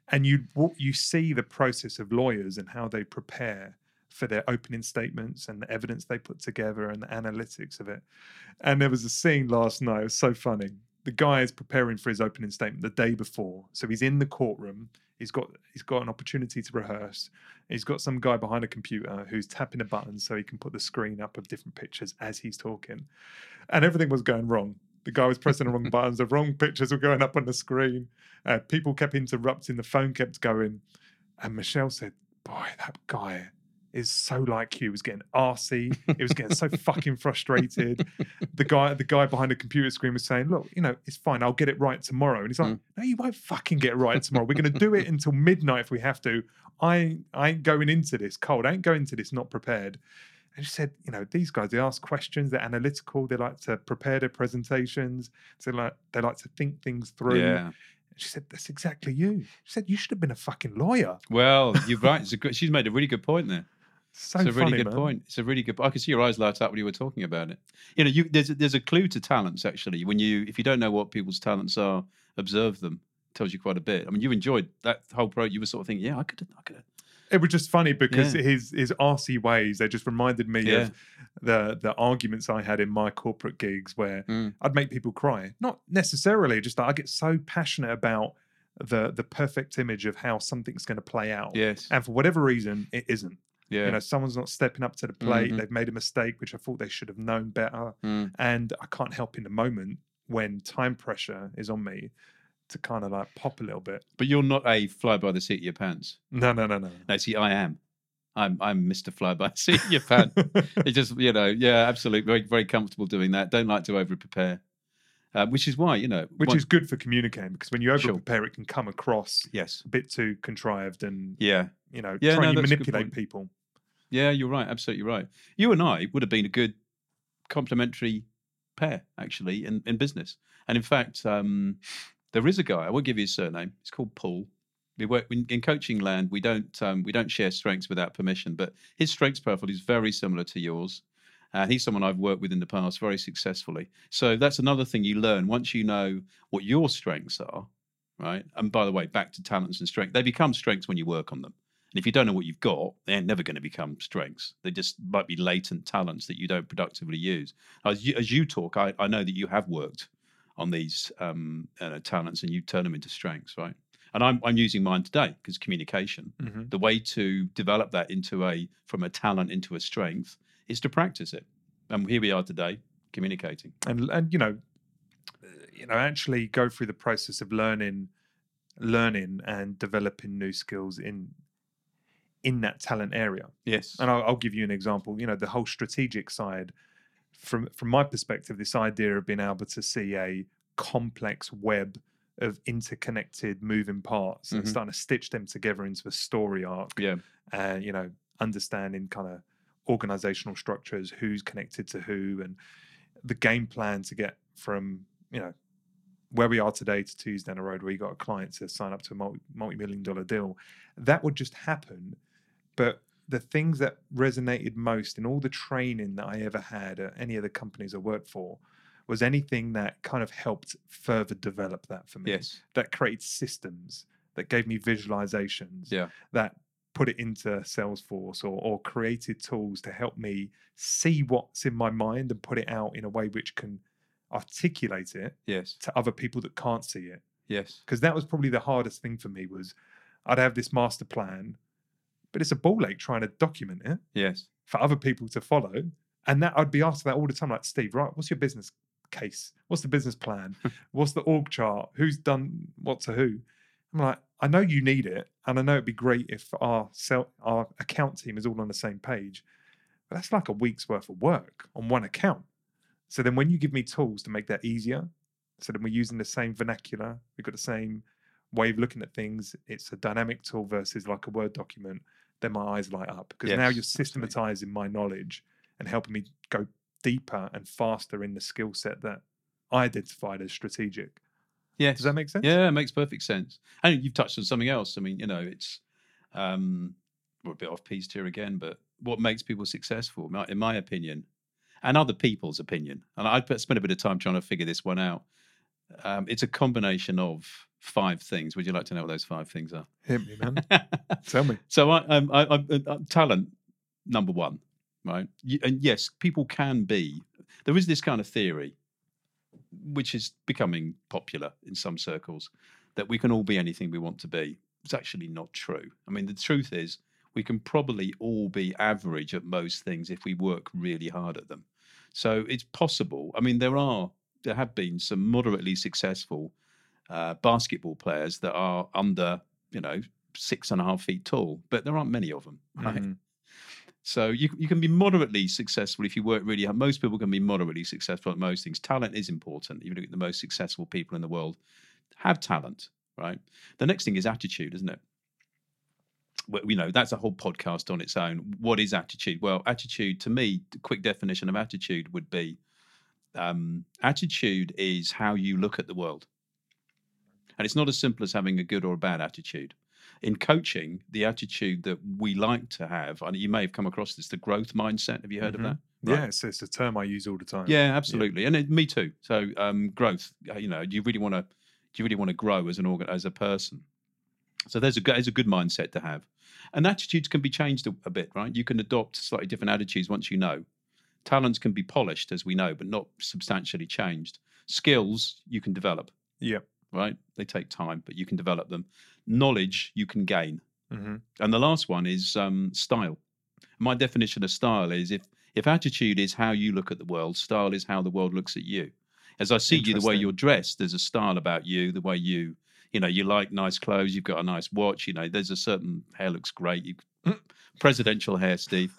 and you you see the process of lawyers and how they prepare for their opening statements and the evidence they put together and the analytics of it. And there was a scene last night, it was so funny. The guy is preparing for his opening statement the day before, so he's in the courtroom, he's got he's got an opportunity to rehearse, he's got some guy behind a computer who's tapping a button so he can put the screen up of different pictures as he's talking, and everything was going wrong. The guy was pressing the wrong buttons. The wrong pictures were going up on the screen. Uh, people kept interrupting. The phone kept going. And Michelle said, boy, that guy is so like you. He was getting arsey. He was getting so fucking frustrated. The guy the guy behind the computer screen was saying, look, you know, it's fine. I'll get it right tomorrow. And he's like, mm. no, you won't fucking get it right tomorrow. We're going to do it until midnight if we have to. I, I ain't going into this cold. I ain't going into this not prepared. And she said, you know, these guys, they ask questions, they're analytical, they like to prepare their presentations, so they like they like to think things through. Yeah. She said, that's exactly you. She said, you should have been a fucking lawyer. Well, you're right. It's a good, she's made a really good point there. So it's a funny, really good man. point. It's a really good. I could see your eyes light up when you were talking about it. You know, you, there's a, there's a clue to talents actually. When you, if you don't know what people's talents are, observe them. It tells you quite a bit. I mean, you enjoyed that whole pro. You were sort of thinking, yeah, I could, I could. It was just funny because yeah. his his arsey ways, they just reminded me yeah. of the the arguments I had in my corporate gigs where mm. I'd make people cry. Not necessarily, just that I get so passionate about the the perfect image of how something's going to play out. Yes. And for whatever reason, it isn't. Yeah. You know, someone's not stepping up to the plate. Mm-hmm. They've made a mistake, which I thought they should have known better. Mm. And I can't help in the moment when time pressure is on me to kind of like pop a little bit. But you're not a fly by the seat of your pants. No, no, no, no. No, see, I am. I'm I'm Mister Fly by the seat of your pants. It just, you know, yeah, absolutely. Very, very comfortable doing that. Don't like to over prepare. Uh, which is why, you know. Which one, is good for communicating, because when you over prepare, sure. it can come across yes. a bit too contrived and, yeah. you know, yeah, trying no, to manipulate people. Yeah, you're right. Absolutely right. You and I would have been a good complementary pair, actually, in, in business. And in fact, um, there is a guy. I won't give you his surname. It's called Paul. We work in, in coaching land. We don't um, we don't share strengths without permission. But his strengths profile is very similar to yours, and he's someone I've worked with in the past very successfully. So that's another thing you learn once you know what your strengths are, right? And by the way, back to talents and strengths. They become strengths when you work on them. And if you don't know what you've got, they're never going to become strengths. They just might be latent talents that you don't productively use. As you, as you talk, I, I know that you have worked on these um, uh, talents, and you turn them into strengths, right? And I'm I'm using mine today because communication. Mm-hmm. The way to develop that into a from a talent into a strength is to practice it. And here we are today, communicating. And and you know, you know, actually go through the process of learning, learning and developing new skills in in that talent area. Yes. And I'll, I'll give you an example. You know, the whole strategic side, from from my perspective, this idea of being able to see a complex web of interconnected moving parts mm-hmm. and starting to stitch them together into a story arc. Yeah. And, you know, understanding kind of organizational structures, who's connected to who, and the game plan to get from, you know, where we are today to two years down the road where you got a client to sign up to a multi, multi-million dollar deal. That would just happen. But the things that resonated most in all the training that I ever had at any of the companies I worked for was anything that kind of helped further develop that for me. Yes. That created systems, that gave me visualizations, yeah. that put it into Salesforce, or, or created tools to help me see what's in my mind and put it out in a way which can articulate it yes. to other people that can't see it. Yes. Because that was probably the hardest thing for me, was I'd have this master plan, but it's a ball ache trying to document it yes. for other people to follow. And that I'd be asked that all the time, like, Steve, right, what's your business case? What's the business plan? What's the org chart? Who's done what to who? I'm like, I know you need it, and I know it'd be great if our sell, our account team is all on the same page, but that's like a week's worth of work on one account. So then when you give me tools to make that easier, so then we're using the same vernacular, we've got the same way of looking at things. It's a dynamic tool versus like a Word document. Then my eyes light up, because yes, now you're systematizing absolutely. My knowledge and helping me go deeper and faster in the skill set that I identified as strategic. Yes. Does that make sense? Yeah, it makes perfect sense. And you've touched on something else. I mean, you know, it's um, we're a bit off-piste here again, but what makes people successful, in my opinion, and other people's opinion, and I spent a bit of time trying to figure this one out, um, it's a combination of five things. Would you like to know what those five things are? Hit me, man. Tell me. So I, um, I, I, I, talent, number one, right? And yes, people can be. There is this kind of theory, which is becoming popular in some circles, that we can all be anything we want to be. It's actually not true. I mean, the truth is we can probably all be average at most things if we work really hard at them. So it's possible. I mean, there are, there have been some moderately successful uh, basketball players that are under, you know, six and a half feet tall, but there aren't many of them, right? Mm-hmm. So you you can be moderately successful if you work really hard. Most people can be moderately successful at most things. Talent is important. Even the most successful people in the world have talent, right? The next thing is attitude, isn't it? Well, you know, that's a whole podcast on its own. What is attitude? Well, attitude, to me, the quick definition of attitude would be um, attitude is how you look at the world. And it's not as simple as having a good or a bad attitude. In coaching, the attitude that we like to have, and you may have come across this, the growth mindset. Have you heard mm-hmm. of that? Right. Yeah, it's, it's a term I use all the time. Yeah, absolutely, yeah. and it, me too. So, um, growth. You know, do you really want to? Do you really want to grow as an organ, as a person? So there's a there's a good mindset to have, and attitudes can be changed a, a bit, right? You can adopt slightly different attitudes once you know. Talents can be polished, as we know, but not substantially changed. Skills you can develop. Yeah. Right? They take time, but you can develop them. Knowledge you can gain. Mm-hmm. And the last one is um, style. My definition of style is if, if attitude is how you look at the world, style is how the world looks at you. As I see you, the way you're dressed, there's a style about you, the way you, you know, you like nice clothes, you've got a nice watch, you know, there's a certain hair looks great. You presidential hair, Steve.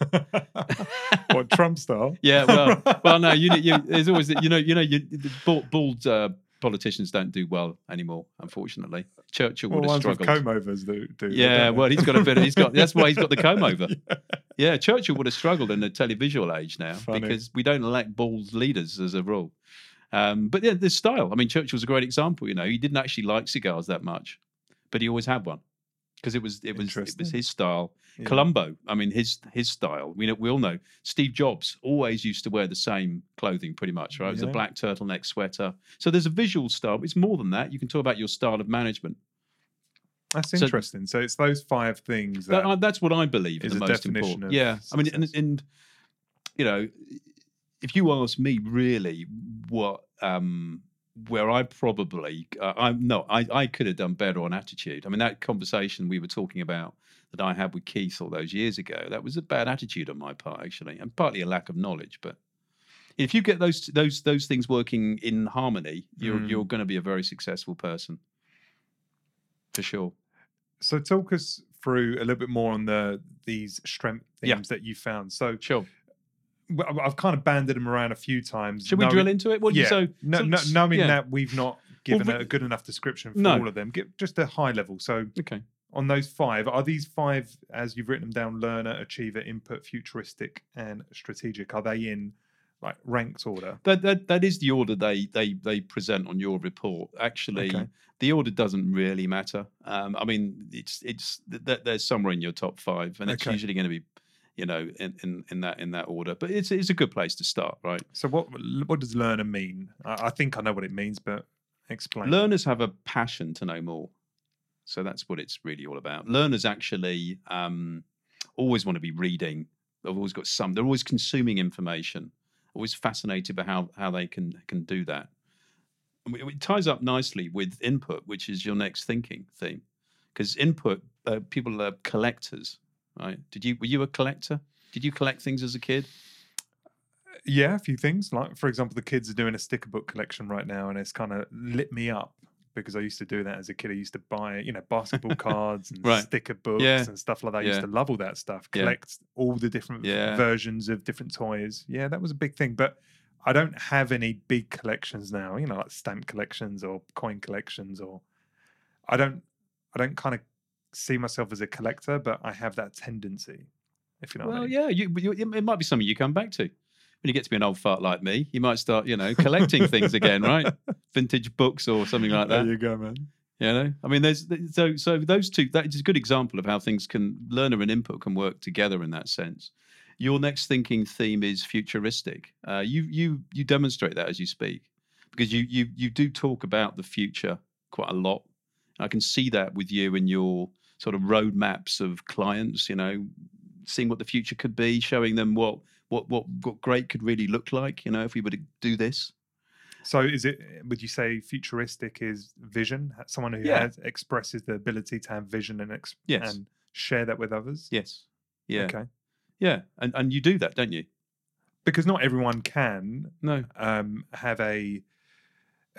What, Trump style? Yeah, well, well, no, you, you, there's always, you know, you know, you bald, uh, politicians don't do well anymore, unfortunately. Churchill would well, have struggled. Comb overs do. do yeah, well, he's got a bit. Of, he's got. That's why he's got the comb over. Yeah. yeah, Churchill would have struggled in the televisual age now. Funny. Because we don't elect bald leaders as a rule. Um, but yeah, this style. I mean, Churchill's a great example. You know, he didn't actually like cigars that much, but he always had one because it was it was it was his style. Yeah. Columbo. I mean, his his style. We know, we all know. Steve Jobs always used to wear the same clothing, pretty much, right? It was yeah. a black turtleneck sweater. So there's a visual style. It's more than that. You can talk about your style of management. That's so, interesting. So it's those five things. That that, that's what I believe is the most important. Yeah, success. I mean, and, and you know, if you ask me, really, what um, where I probably uh, I'm no, I I could have done better on attitude. I mean, that conversation we were talking about that I had with Keith all those years ago, that was a bad attitude on my part, actually, and partly a lack of knowledge. But if you get those those those things working in harmony, you're mm. you're going to be a very successful person, for sure. So talk us through a little bit more on the these strength themes yeah. that you found. So sure. I've kind of banded them around a few times. Should we knowing, drill into it? What yeah. so, no, so no, knowing yeah. that we've not given well, we, a good enough description for no. all of them. Give just a high level. So okay. on those five, are these five, as you've written them down, learner, achiever, input, futuristic, and strategic? Are they in like ranked order? That that, that is the order they, they they present on your report. Actually, okay. the order doesn't really matter. Um, I mean, it's it's they're somewhere in your top five, and it's okay. usually going to be. You know, in, in, in that in that order, but it's it's a good place to start, right? So, what what does learner mean? I, I think I know what it means, but explain. Learners have a passion to know more, so that's what it's really all about. Learners actually um, always want to be reading. They've always got some. They're always consuming information. Always fascinated by how how they can can do that. It ties up nicely with input, which is your next thinking theme, because input uh, people are collectors. Right? Did you were you a collector? Did you collect things as a kid? Yeah, a few things. Like for example, the kids are doing a sticker book collection right now, and it's kind of lit me up because I used to do that as a kid. I used to buy, you know, basketball cards and right. sticker books yeah. and stuff like that. I yeah. used to love all that stuff. Collect yeah. all the different yeah. versions of different toys. Yeah, that was a big thing. But I don't have any big collections now. You know, like stamp collections or coin collections, or I don't, I don't kind of. see myself as a collector, but I have that tendency, if you know well, what I mean. Well, yeah, you, you, it might be something you come back to. When you get to be an old fart like me, you might start, you know, collecting things again, right? Vintage books or something like that. There you go, man. You know? I mean, there's so so those two, that is a good example of how things can, learner and input can work together in that sense. Your next thinking theme is futuristic. Uh, you you you demonstrate that as you speak, because you you you do talk about the future quite a lot. I can see that with you in your sort of roadmaps of clients, you know, seeing what the future could be, showing them what what what, what great could really look like, you know, if we were to do this. So is it, would you say futuristic is vision? Someone who yeah. has, expresses the ability to have vision and ex- yes. and share that with others? Yes. Yeah. Okay. Yeah. And and you do that, don't you? Because not everyone can no. um, have a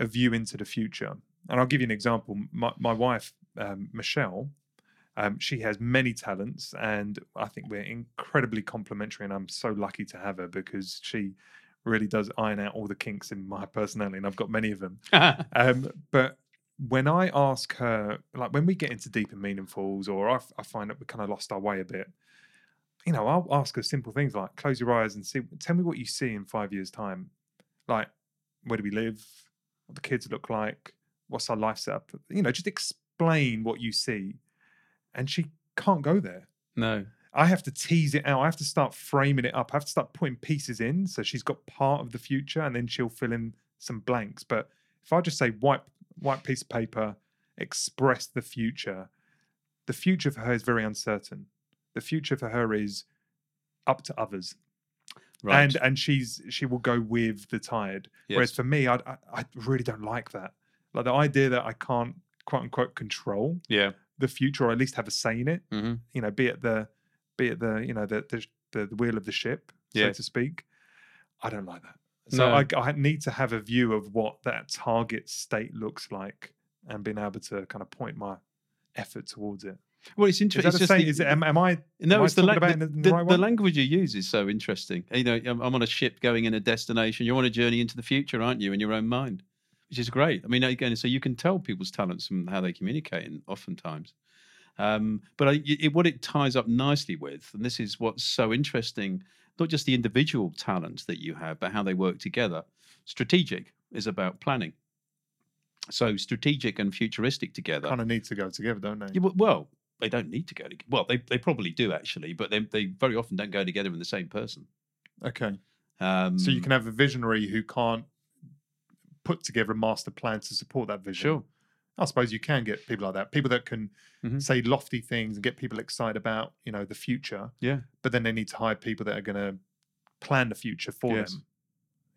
a view into the future. And I'll give you an example. My, my wife, um, Michelle, Um, she has many talents, and I think we're incredibly complementary, and I'm so lucky to have her because she really does iron out all the kinks in my personality, and I've got many of them. um, but when I ask her, like when we get into deep and meaningfuls, or I, I find that we kind of lost our way a bit, you know, I'll ask her simple things like, close your eyes and see, tell me what you see in five years' time. Like, where do we live? What the kids look like? What's our life set up? You know, just explain what you see. And she can't go there. No. I have to tease it out. I have to start framing it up. I have to start putting pieces in. So she's got part of the future, and then she'll fill in some blanks. But if I just say white, white piece of paper, express the future, the future for her is very uncertain. The future for her is up to others. Right. And and she's she will go with the tide. Yes. Whereas for me, I, I I really don't like that. Like the idea that I can't, quote unquote, control. Yeah. the future, or at least have a say in it, mm-hmm. you know, be it the, be it the, you know, the the, the, the wheel of the ship, yeah. so to speak. I don't like that. So no. I, I need to have a view of what that target state looks like and being able to kind of point my effort towards it. Well, it's interesting. Is that it's the just the, Is it, am, am I? No, am it's I the, la- about the, the, the, right the language you use is so interesting. You know, I'm, I'm on a ship going in a destination. You're on a journey into the future, aren't you? In your own mind. Which is great. I mean, again, so you can tell people's talents and how they communicate, and oftentimes, um, but I, it, what it ties up nicely with, and this is what's so interesting, not just the individual talents that you have, but how they work together. Strategic is about planning. So strategic and futuristic together kind of need to go together, don't they? Yeah, well, they don't need to go together. Well, they they probably do actually, but they they very often don't go together in the same person. Okay. Um, so you can have a visionary who can't put together a master plan to support that vision. Sure. I suppose you can get people like that, people that can mm-hmm. say lofty things and get people excited about, you know, the future. Yeah. But then they need to hire people that are going to plan the future for yes. them.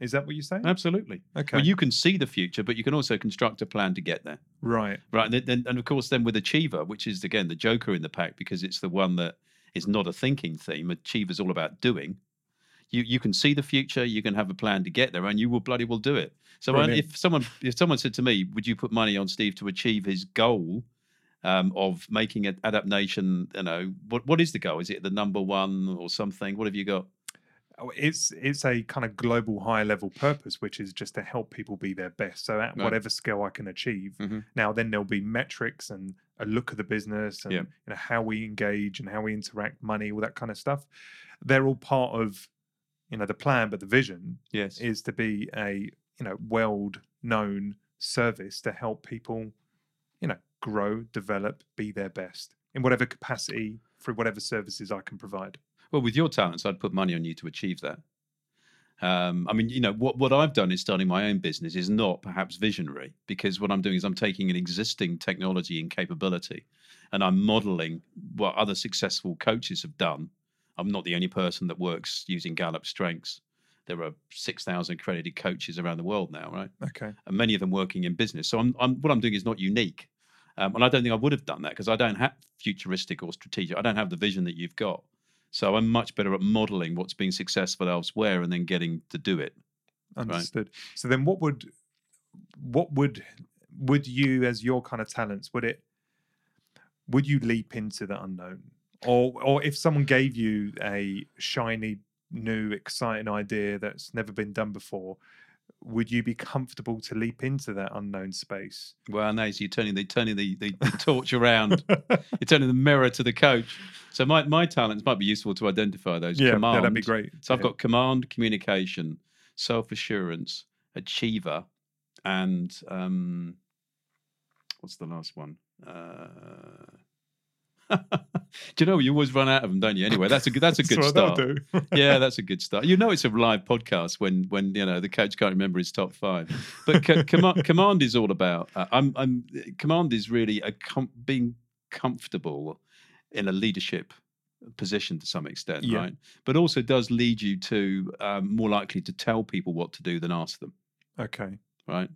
Is that what you're saying? Absolutely. Okay. Well, you can see the future, but you can also construct a plan to get there. Right. Right. And then, and of course, then with Achiever, which is again the joker in the pack because it's the one that is not a thinking theme. Achiever's all about doing. You you can see the future, you can have a plan to get there, and you will bloody well do it. So Brilliant. if someone if someone said to me, would you put money on Steve to achieve his goal? um, of making an adaptation, you know, what what is the goal? Is it the number one or something? What have you got? Oh, it's it's a kind of global high level purpose, which is just to help people be their best. So at right. whatever scale I can achieve. Mm-hmm. Now, then there'll be metrics and a look at the business and yeah. you know, how we engage and how we interact, money, all that kind of stuff. They're all part of, you know, the plan, but the vision yes. is to be a, you know, well-known service to help people, you know, grow, develop, be their best in whatever capacity through whatever services I can provide. Well, with your talents, I'd put money on you to achieve that. Um, I mean, you know, what, what I've done in starting my own business is not perhaps visionary, because what I'm doing is I'm taking an existing technology and capability and I'm modeling what other successful coaches have done. I'm not the only person that works using Gallup Strengths. There are six thousand accredited coaches around the world now, right? Okay. And many of them working in business. So I'm, I'm, what I'm doing is not unique. Um, and I don't think I would have done that because I don't have futuristic or strategic. I don't have the vision that you've got. So I'm much better at modeling what's been successful elsewhere and then getting to do it. Understood. Right? So then what would, what would, would you, as your kind of talents, would it, would you leap into the unknown? Or, or if someone gave you a shiny, new, exciting idea that's never been done before, would you be comfortable to leap into that unknown space? Well, no, so you're turning the turning the, the, the torch around. You're turning the mirror to the coach. So my, my talents might be useful to identify those. Yeah, command. No, that'd be great. So yeah. I've got command, communication, self-assurance, achiever, and um, what's the last one? Uh... Do you know, you always run out of them, don't you? Anyway, that's a good that's a good that's start. Do. Yeah, that's a good start. You know, it's a live podcast when when you know the coach can't remember his top five. But co- com- command is all about. Uh, I'm I'm command is really a com- being comfortable in a leadership position to some extent, yeah. right? But also does lead you to um, more likely to tell people what to do than ask them. Okay, right.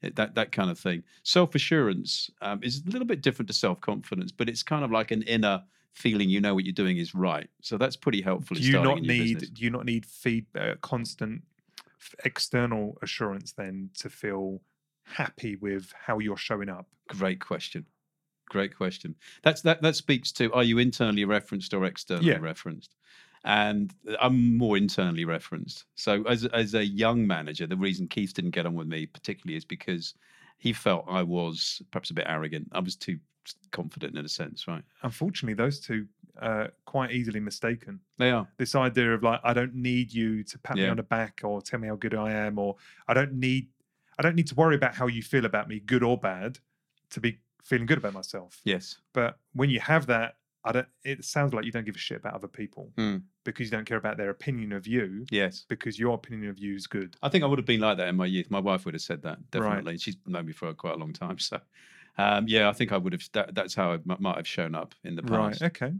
It, that that kind of thing. Self-assurance um, is a little bit different to self-confidence, but it's kind of like an inner feeling you know what you're doing is right. So that's pretty helpful. Do you not need do you not need feedback, constant external assurance then to feel happy with how you're showing up? Great question. Great question. That's that that speaks to are you internally referenced or externally yeah. referenced? And I'm more internally referenced. So as as a young manager, the reason Keith didn't get on with me particularly is because he felt I was perhaps a bit arrogant. I was too confident in a sense, right? Unfortunately, those two are quite easily mistaken. They are. This idea of like, I don't need you to pat yeah. me on the back or tell me how good I am, or I don't need I don't need to worry about how you feel about me, good or bad, to be feeling good about myself. Yes. But when you have that, I don't, it sounds like you don't give a shit about other people mm. because you don't care about their opinion of you. Yes. Because your opinion of you is good. I think I would have been like that in my youth. My wife would have said that, definitely. Right. She's known me for quite a long time. So, um, yeah, I think I would have, that, that's how I m- might have shown up in the past. Right, okay.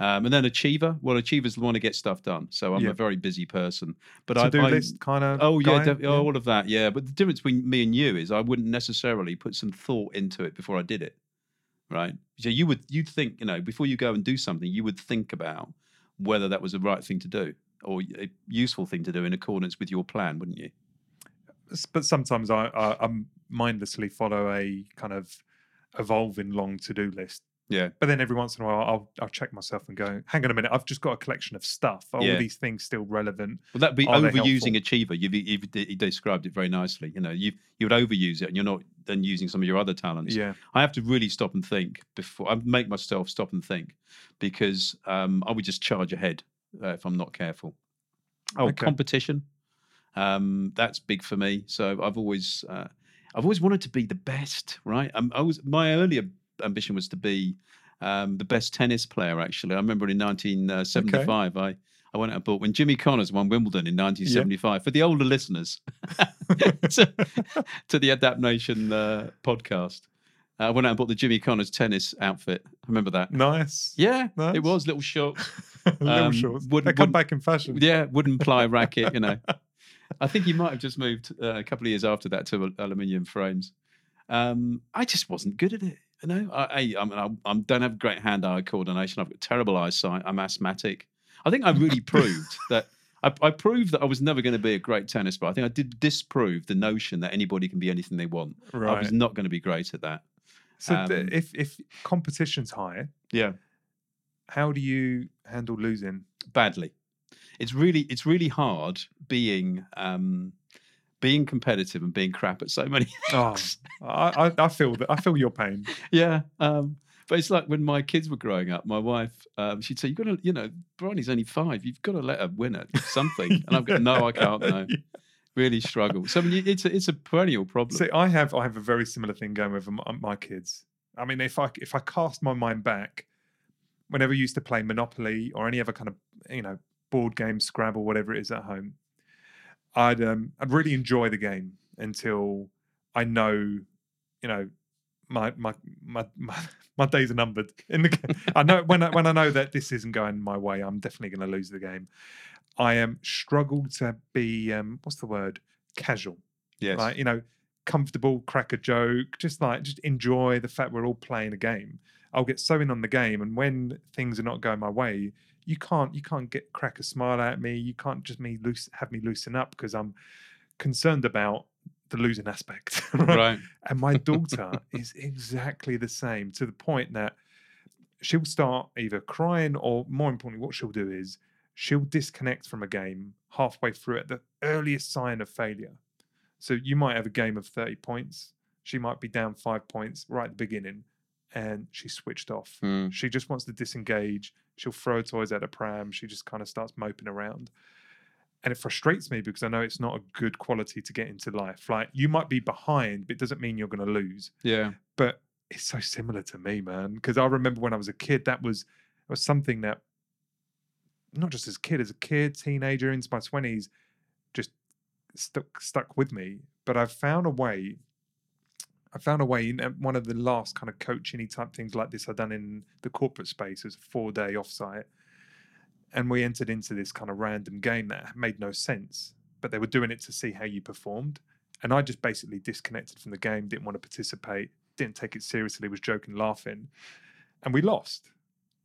Um, and then achiever. Well, achievers want to get stuff done. So I'm yeah. a very busy person. But to I do I, list kind of. Oh, yeah, def- yeah. Oh, all of that. Yeah. But the difference between me and you is I wouldn't necessarily put some thought into it before I did it. Right. So you would, you'd think, you know, before you go and do something, you would think about whether that was the right thing to do or a useful thing to do in accordance with your plan, wouldn't you? But sometimes I, I, I mindlessly follow a kind of evolving long to-do list. Yeah. But then every once in a while, I'll, I'll check myself and go, hang on a minute, I've just got a collection of stuff. Are yeah. all these things still relevant? Well, that'd be Are overusing achiever. You've, you've de- described it very nicely. You know, you you would overuse it and you're not then using some of your other talents. Yeah. I have to really stop and think before I make myself stop and think because um, I would just charge ahead uh, if I'm not careful. Oh, okay. Competition. Um, that's big for me. So I've always, uh, I've always wanted to be the best, right? I'm, I was, my earlier ambition was to be um, the best tennis player, actually. I remember in nineteen seventy-five, okay. I, I went out and bought, when Jimmy Connors won Wimbledon in nineteen seventy-five, yeah. for the older listeners to, to the Adapt Nation uh, podcast, I uh, went out and bought the Jimmy Connors tennis outfit. Remember that? Nice. Yeah, nice. It was little shorts. little um, shorts. Wooden, they come wooden, back in fashion. Yeah, wooden ply racket, you know. I think he might have just moved uh, a couple of years after that to aluminium frames. Um, I just wasn't good at it. You know, I, I, I, mean, I, I don't have great hand-eye coordination. I've got terrible eyesight. I'm asthmatic. I think I really proved that I, I proved that I was never going to be a great tennis player. I think I did disprove the notion that anybody can be anything they want. Right. I was not going to be great at that. So um, th- if if competition's higher, yeah, how do you handle losing? Badly. It's really it's really hard being um, being competitive and being crap at so many things. Oh, I, I feel that. I feel your pain. Yeah. Um, But it's like when my kids were growing up, my wife, um, she'd say, "You've got to, you know, Bryony's only five. You've got to let her win at something." And I've got, "No, I can't. No, yeah. Really struggle." So I mean, it's a, it's a perennial problem. See, I have I have a very similar thing going with my, my kids. I mean, if I if I cast my mind back, whenever you used to play Monopoly or any other kind of, you know, board game, Scrabble, whatever it is at home, I'd um, I'd really enjoy the game until I know, you know. My, my my my my days are numbered. In the game. I know when I, when I know that this isn't going my way, I'm definitely going to lose the game. I am um, struggle to be um, what's the word? Casual. Yes. Like, you know, comfortable, crack a joke, just like just enjoy the fact we're all playing a game. I'll get so in on the game, and when things are not going my way, you can't you can't get crack a smile at me. You can't just me loose have me loosen up because I'm concerned about the losing aspect, right? right? And my daughter is exactly the same, to the point that she'll start either crying or, more importantly, what she'll do is she'll disconnect from a game halfway through at the earliest sign of failure. So you might have a game of thirty points. She might be down five points right at the beginning, and she switched off. Mm. She just wants to disengage. She'll throw toys at a pram. She just kind of starts moping around. And it frustrates me because I know it's not a good quality to get into life. Like, you might be behind, but it doesn't mean you're going to lose. Yeah. But it's so similar to me, man. Because I remember when I was a kid, that was, was something that, not just as a kid, as a kid, teenager, into my twenties, just stuck stuck with me. But I've found a way, I found a way, in one of the last kind of coaching-y type things like this I've done in the corporate space, it was a four-day offsite. And we entered into this kind of random game that made no sense, but they were doing it to see how you performed. And I just basically disconnected from the game, didn't want to participate, didn't take it seriously, was joking, laughing. And we lost.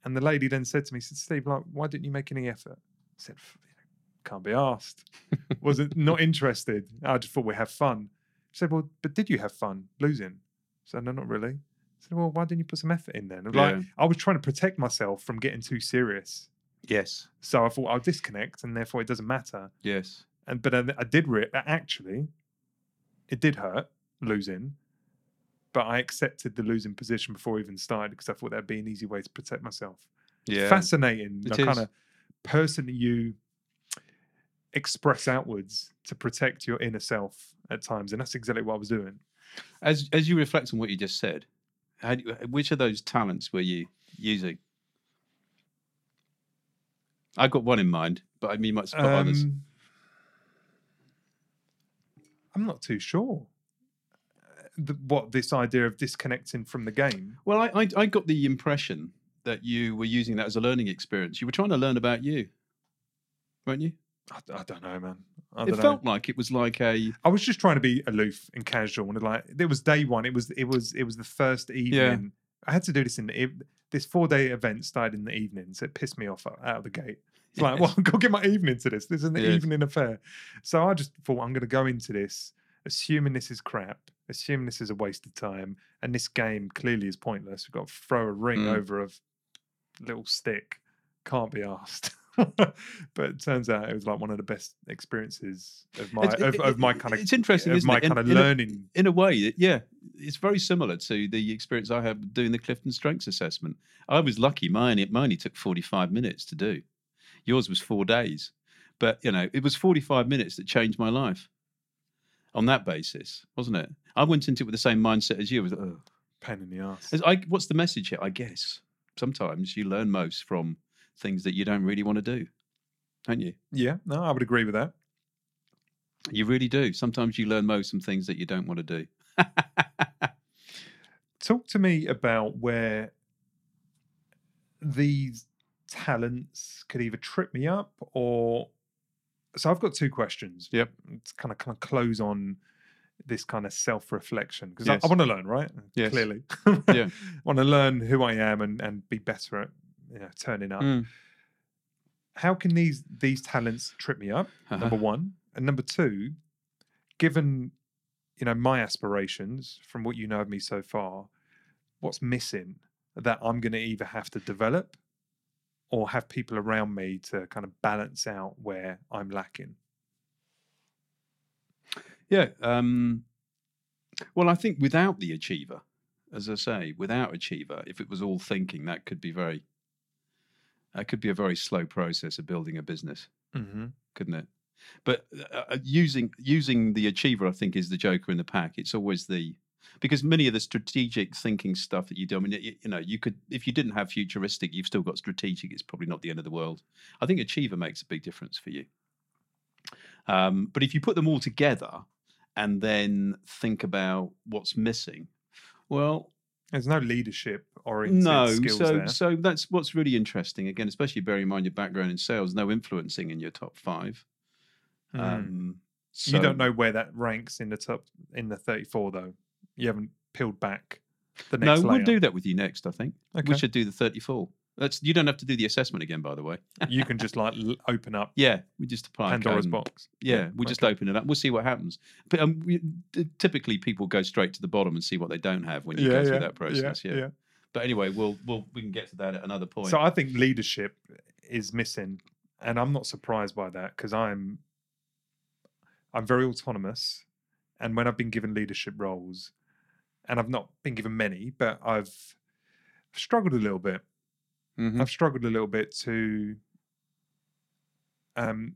And the lady then said to me, said, "Steve, like, why didn't you make any effort?" I said, "Can't be asked." Wasn't not interested. I just thought we'd have fun. She said, "Well, but did you have fun losing?" I said, "No, not really." I said, "Well, why didn't you put some effort in then?" Like, yeah. I was trying to protect myself from getting too serious. Yes. So I thought I'll disconnect, and therefore it doesn't matter. Yes. And but I, I did re- actually, it did hurt losing, but I accepted the losing position before I even started because I thought that'd be an easy way to protect myself. Yeah. Fascinating, it the is. Kind of person that you express outwards to protect your inner self at times, and that's exactly what I was doing. As as you reflect on what you just said, how do, which of those talents were you using? I got one in mind, but I mean, you might spot um, others. I'm not too sure the, what this idea of disconnecting from the game. Well, I, I I got the impression that you were using that as a learning experience. You were trying to learn about you, weren't you? I, I don't know, man. I don't it know. felt like it was like a. I was just trying to be aloof and casual, and like it was day one. It was it was it was the first evening. Yeah. I had to do this in the. It, This four-day event started in the evening, so it pissed me off out of the gate. It's yes. like, well, I've got to get my evening to this. This is an yes. evening affair. So I just thought, I'm going to go into this, assuming this is crap, assuming this is a waste of time, and this game clearly is pointless. We've got to throw a ring mm. over a little stick. Can't be asked. But it turns out it was like one of the best experiences of my it, of, it, of my kind of. It's interesting, of isn't my it? kind in, of in learning. A, in a way, yeah, it's very similar to the experience I had doing the Clifton Strengths assessment. I was lucky; mine it only took forty-five minutes to do. Yours was four days, but you know it was forty-five minutes that changed my life. On that basis, wasn't it? I went into it with the same mindset as you. It was like, oh, pain in the ass. I, what's the message here? I guess sometimes you learn most from things that you don't really want to do, don't you? Yeah, no, I would agree with that. You really do. Sometimes you learn most from things that you don't want to do. Talk to me about where these talents could either trip me up or... So I've got two questions. Yep. To kind of, kind of close on this kind of self-reflection. Because yes. I, I want to learn, right? Yes. Clearly. Yeah. I want to learn who I am and, and be better at You know, turning up. Mm. How can these these talents trip me up? Uh-huh. Number one, and number two, given you know my aspirations from what you know of me so far, what's missing that I'm going to either have to develop or have people around me to kind of balance out where I'm lacking? Yeah. Um, well, I think without the achiever, as I say, without achiever, if it was all thinking, that could be very, that could be a very slow process of building a business, mm-hmm. couldn't it? But uh, using using the achiever, I think, is the joker in the pack. It's always the, because many of the strategic thinking stuff that you do, I mean, you, you know, you could, if you didn't have futuristic, you've still got strategic. It's probably not the end of the world. I think achiever makes a big difference for you. Um, but if you put them all together and then think about what's missing, well, there's no leadership oriented no, skills so, there. No, so that's what's really interesting. Again, especially bearing in mind your background in sales, no influencing in your top five. Mm. Um, so, you don't know where that ranks in the top in the thirty-four, though. You haven't peeled back the next No, layer. We'll do that with you next, I think. Okay. We should do the thirty-four. That's, you don't have to do the assessment again, by the way. You can just like open up. Yeah, we just apply Pandora's box. Yeah, we okay. just open it up. We'll see what happens. But um, we, typically, people go straight to the bottom and see what they don't have when you yeah, go through yeah, that process. Yeah, yeah. yeah. But anyway, we'll we'll we can get to that at another point. So I think leadership is missing, and I'm not surprised by that because I'm I'm very autonomous, and when I've been given leadership roles, and I've not been given many, but I've struggled a little bit. Mm-hmm. I've struggled a little bit to, um,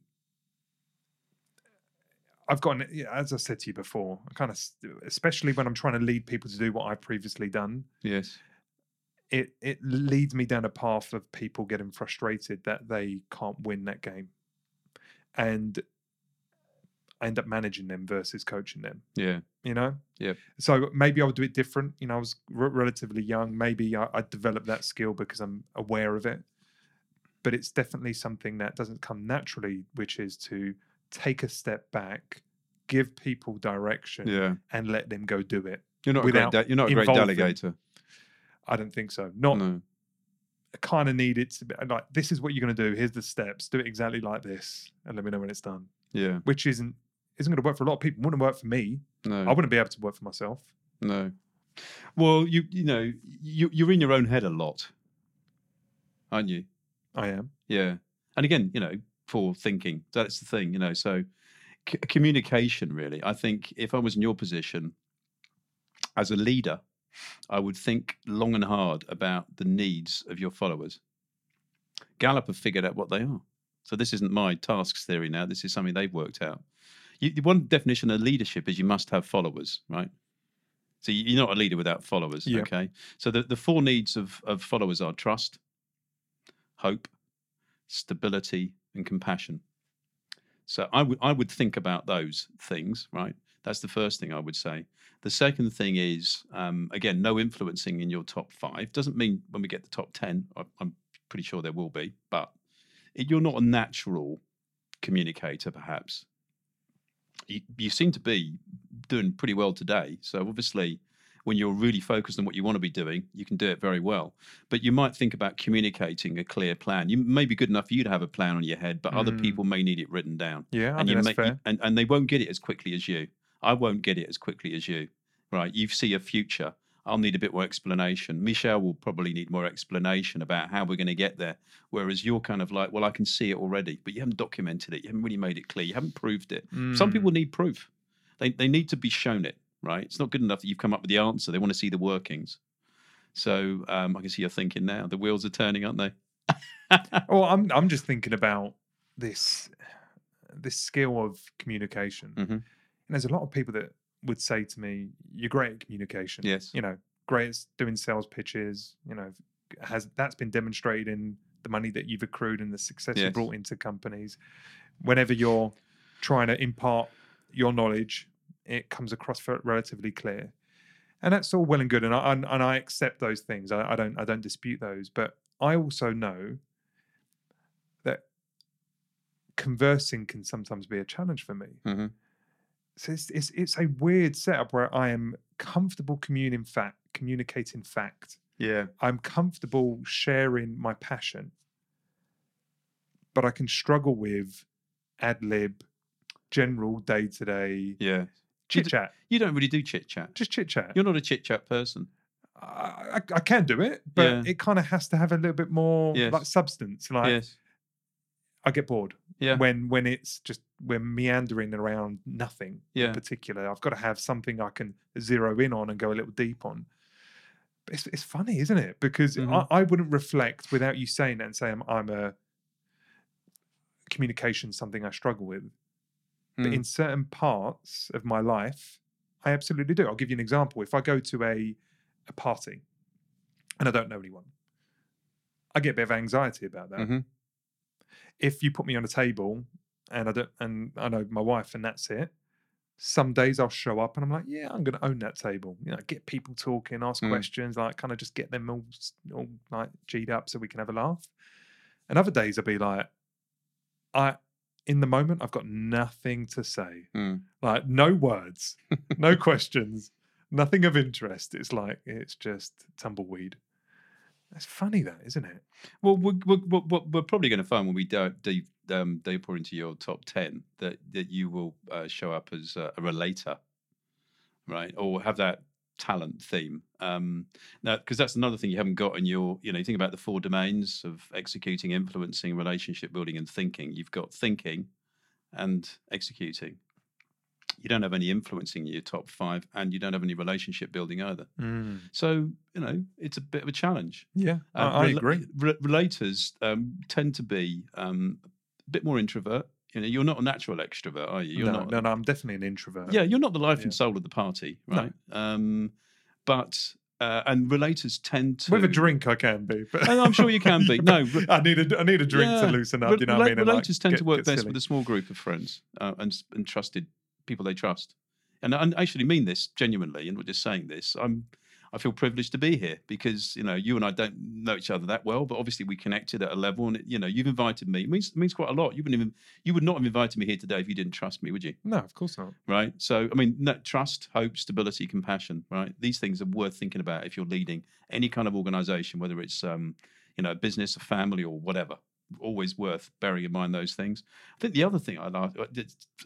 I've gotten, as I said to you before, I kind of, especially when I'm trying to lead people to do what I've previously done. Yes. It, it leads me down a path of people getting frustrated that they can't win that game. And I end up managing them versus coaching them. Yeah. You know? Yeah. So maybe I'll do it different. You know, I was re- relatively young. Maybe I, I developed that skill because I'm aware of it. But it's definitely something that doesn't come naturally, which is to take a step back, give people direction, yeah. and let them go do it. You're not a great, de- you're not a great delegator. I don't think so. Not no. I kind of need it to be like, this is what you're going to do. Here's the steps. Do it exactly like this and let me know when it's done. Yeah. Which isn't, isn't going to work for a lot of people. Wouldn't work for me. No. I wouldn't be able to work for myself. No. Well, you you know, you, you're in your own head a lot, aren't you? I am. Yeah. And again, you know, for thinking, that's the thing, you know, so c- communication, really. I think if I was in your position as a leader, I would think long and hard about the needs of your followers. Gallup have figured out what they are. So this isn't my tasks theory now. This is something they've worked out. You, one definition of leadership is you must have followers, right? So you're not a leader without followers, yeah. okay? So the, the four needs of, of followers are trust, hope, stability, and compassion. So I would I would think about those things, right? That's the first thing I would say. The second thing is, um, again, no influencing in your top five. Doesn't mean when we get the top ten, I, I'm pretty sure there will be, but you're not a natural communicator, perhaps. You, you seem to be doing pretty well today. So obviously, when you're really focused on what you want to be doing, you can do it very well. But you might think about communicating a clear plan. You may be good enough for you to have a plan on your head, but mm. other people may need it written down. Yeah, I and think you that's may, fair. And, and they won't get it as quickly as you. I won't get it as quickly as you, right? You see a future. I'll need a bit more explanation. Michelle will probably need more explanation about how we're going to get there. Whereas you're kind of like, well, I can see it already, but you haven't documented it. You haven't really made it clear. You haven't proved it. Mm. Some people need proof. They they need to be shown it, right? It's not good enough that you've come up with the answer. They want to see the workings. So um, I can see you're thinking now. The wheels are turning, aren't they? Well, I'm I'm just thinking about this this skill of communication. Mm-hmm. And there's a lot of people that would say to me, you're great at communication. Yes. You know, great at doing sales pitches, you know, has that's been demonstrated in the money that you've accrued and the success yes. you brought into companies. Whenever you're trying to impart your knowledge, it comes across relatively clear. And that's all well and good. And I and, and I accept those things. I, I don't I don't dispute those. But I also know that conversing can sometimes be a challenge for me. Mm-hmm. So it's, it's it's a weird setup where I am comfortable communing fact, communicating fact. Yeah, I'm comfortable sharing my passion, but I can struggle with ad lib, general day to day. Yeah, chit chat. You don't really do chit chat. Just chit chat. You're not a chit chat person. I, I can do it, but yeah. it kind of has to have a little bit more yes. like substance. Like yes. I get bored yeah. when when it's just we're meandering around nothing yeah. in particular. I've got to have something I can zero in on and go a little deep on. But it's it's funny, isn't it? Because mm-hmm. I, I wouldn't reflect without you saying that and say I'm, I'm a communication something I struggle with. Mm. But in certain parts of my life, I absolutely do. I'll give you an example. If I go to a a party and I don't know anyone, I get a bit of anxiety about that. Mm-hmm. If you put me on a table and I don't, and I know my wife and that's it, some days I'll show up and I'm like, yeah, I'm going to own that table. You know, get people talking, ask mm. questions, like kind of just get them all, all like G'd up so we can have a laugh. And other days I'll be like, I, in the moment, I've got nothing to say. Mm. Like no words, no questions. Nothing of interest. It's like it's just tumbleweed. That's funny, that, isn't it? Well, we're, we're, we're, we're probably going to find when we do deep um, deep into your top ten that that you will uh, show up as a, a relator, right? Or have that talent theme. Um, now, because that's another thing you haven't got in your. You know, you think about the four domains of executing, influencing, relationship building, and thinking. You've got thinking, and executing. You don't have any influencing in your top five, and you don't have any relationship building either. Mm. So, you know, it's a bit of a challenge. Yeah, uh, I, I re- agree. Re- relators um, tend to be um, a bit more introvert. You know, you're not a natural extrovert, are you? You're no, not, no, no, I'm definitely an introvert. Yeah, you're not the life yeah. and soul of the party, right? No. Um, but... Uh, and relators tend to... With a drink, I can be. But... And I'm sure you can be. No, re- I need a I need a drink yeah. to loosen up, Re- you know what I mean? Relators like, tend get, to work best silly. with a small group of friends uh, and, and trusted people they trust, and I actually mean this genuinely, and we're just saying this. I'm, I feel privileged to be here because you know you and I don't know each other that well, but obviously we connected at a level, and it, you know you've invited me. It means it means quite a lot. You wouldn't even you would not have invited me here today if you didn't trust me, would you? No, of course not. Right. So I mean, no, trust, hope, stability, compassion. Right. These things are worth thinking about if you're leading any kind of organisation, whether it's um, you know, a business, a family, or whatever. Always worth bearing in mind those things. I think the other thing I'd ask,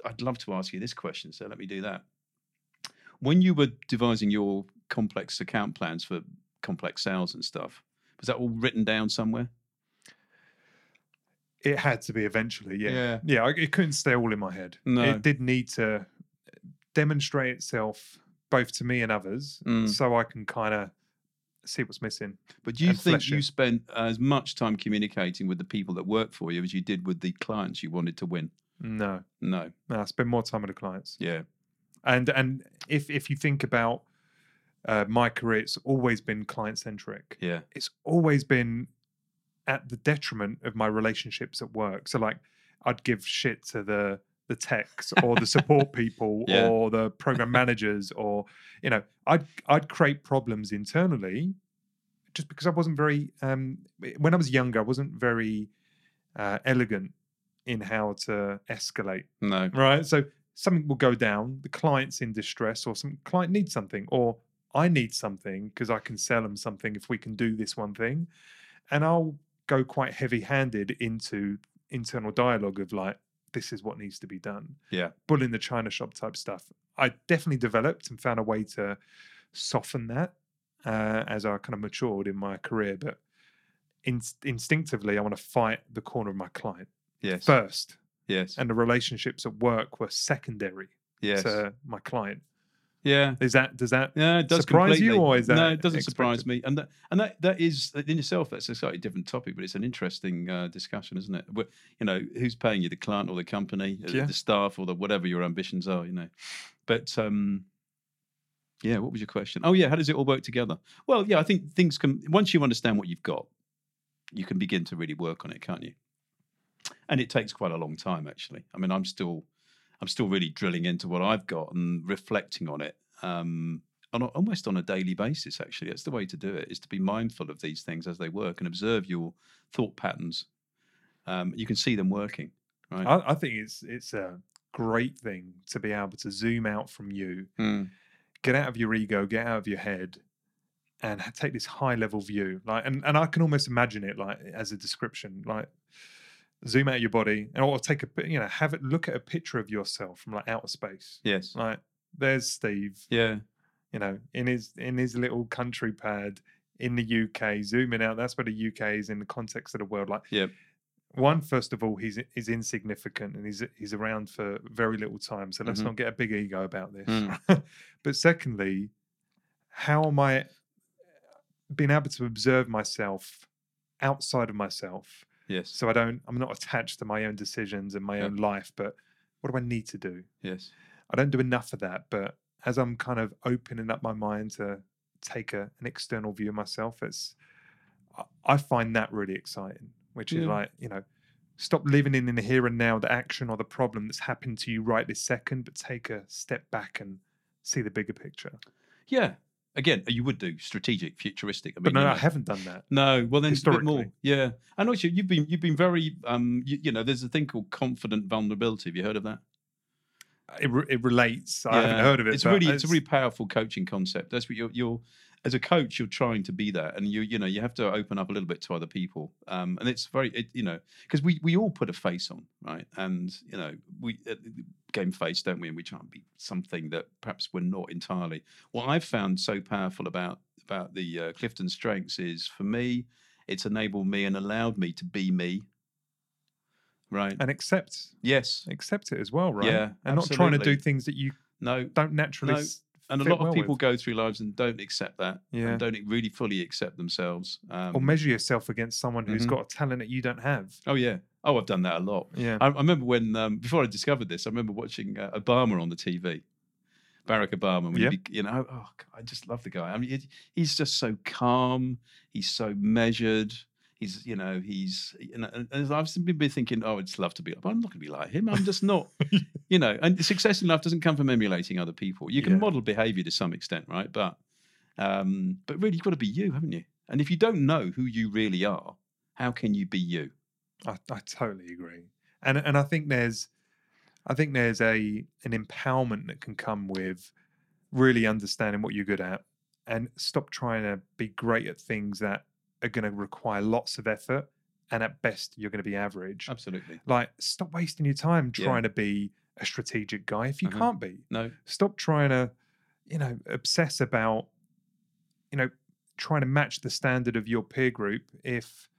I'd love to ask you this question, so let me do that. When you were devising your complex account plans for complex sales and stuff, was that all written down somewhere? It had to be eventually, yeah. Yeah, yeah it couldn't stay all in my head. No. It did need to demonstrate itself both to me and others mm. so I can kind of see what's missing. But do you think you spent as much time communicating with the people that work for you as you did with the clients you wanted to win? No. No. No, I spend more time with the clients. Yeah. And and if, if you think about uh, my career, it's always been client-centric. Yeah. It's always been at the detriment of my relationships at work. So, like, I'd give shit to the... the techs or the support people yeah. or the program managers, or you know I'd I'd create problems internally just because I wasn't very um when I was younger I wasn't very uh, elegant in how to escalate. No. Right? So something will go down, the client's in distress, or some client needs something, or I need something because I can sell them something if we can do this one thing, and I'll go quite heavy-handed into internal dialogue of like, this is what needs to be done. Yeah. Bull in the China shop type stuff. I definitely developed and found a way to soften that uh, as I kind of matured in my career. But inst- instinctively, I want to fight the corner of my client yes. first. Yes. And the relationships at work were secondary yes. to my client. Yeah. Is that, does that yeah, it does surprise completely. you or is that? No, it doesn't expected? surprise me. And that, and that, that is in itself, that's a slightly different topic, but it's an interesting uh, discussion, isn't it? We're, you know, who's paying you, the client or the company, yeah. the staff or the, whatever your ambitions are, you know, but um, yeah, what was your question? Oh yeah. How does it all work together? Well, yeah, I think things can, once you understand what you've got, you can begin to really work on it, can't you? And it takes quite a long time, actually. I mean, I'm still, I'm still really drilling into what I've got and reflecting on it um, on a, almost on a daily basis, actually. That's the way to do it, is to be mindful of these things as they work and observe your thought patterns. Um, you can see them working. Right? I, I think it's it's a great thing to be able to zoom out from you, mm. get out of your ego, get out of your head, and take this high-level view. Like, and, and I can almost imagine it like as a description, like, zoom out your body, and or take a you know have it look at a picture of yourself from like outer space. Yes, like there's Steve. Yeah, you know, in his in his little country pad in the U K, zooming out. That's where the U K is in the context of the world. Like, yeah. One, first of all, he's he's insignificant and he's he's around for very little time. So let's mm-hmm. not get a big ego about this. Mm. But secondly, how am I being able to observe myself outside of myself? Yes. So I don't. I'm not attached to my own decisions and my yep. own life. But what do I need to do? Yes. I don't do enough of that. But as I'm kind of opening up my mind to take a, an external view of myself, it's I, I find that really exciting. Which is yeah. like, you know, stop living in the here and now, the action or the problem that's happened to you right this second, but take a step back and see the bigger picture. Yeah. Again, you would do strategic, futuristic. I mean, but no, you know, I haven't done that. No, well then a bit more. Yeah. And also you've been you've been very, um, you, you know, there's a thing called confident vulnerability. Have you heard of that? It re- it relates. I yeah. haven't heard of it. It's really it's, it's a really powerful coaching concept. That's what you're you're. As a coach, you're trying to be that, and you you know you have to open up a little bit to other people, um, and it's very it, you know because we, we all put a face on, right? And you know we uh, game face, don't we? And we try and be something that perhaps we're not entirely. What I've found so powerful about about the uh, Clifton Strengths is, for me, it's enabled me and allowed me to be me, right? And accept, yes, accept it as well, right? Yeah, and absolutely. Not trying to do things that you no don't naturally. No. S- And a lot well of people with. go through lives and don't accept that, yeah. and don't really fully accept themselves. Um, or measure yourself against someone who's mm-hmm. got a talent that you don't have. Oh, yeah. Oh, I've done that a lot. Yeah. I, I remember when, um, before I discovered this, I remember watching uh, Obama on the T V, Barack Obama. When yeah. he, you know, oh, God, I just love the guy. I mean, he, he's just so calm. He's so measured. He's, you know, he's, you know, and I've been thinking, oh, I'd just love to be, but I'm not going to be like him. I'm just not, you know, and success in life doesn't come from emulating other people. You can yeah. model behavior to some extent, right? But, um, but really, you've got to be you, haven't you? And if you don't know who you really are, how can you be you? I, I totally agree. And, and I think there's, I think there's a, an empowerment that can come with really understanding what you're good at and stop trying to be great at things that are going to require lots of effort, and at best you're going to be average. Absolutely. Like, stop wasting your time trying yeah. to be a strategic guy if you uh-huh. can't be. No. Stop trying to, you know, obsess about, you know, trying to match the standard of your peer group if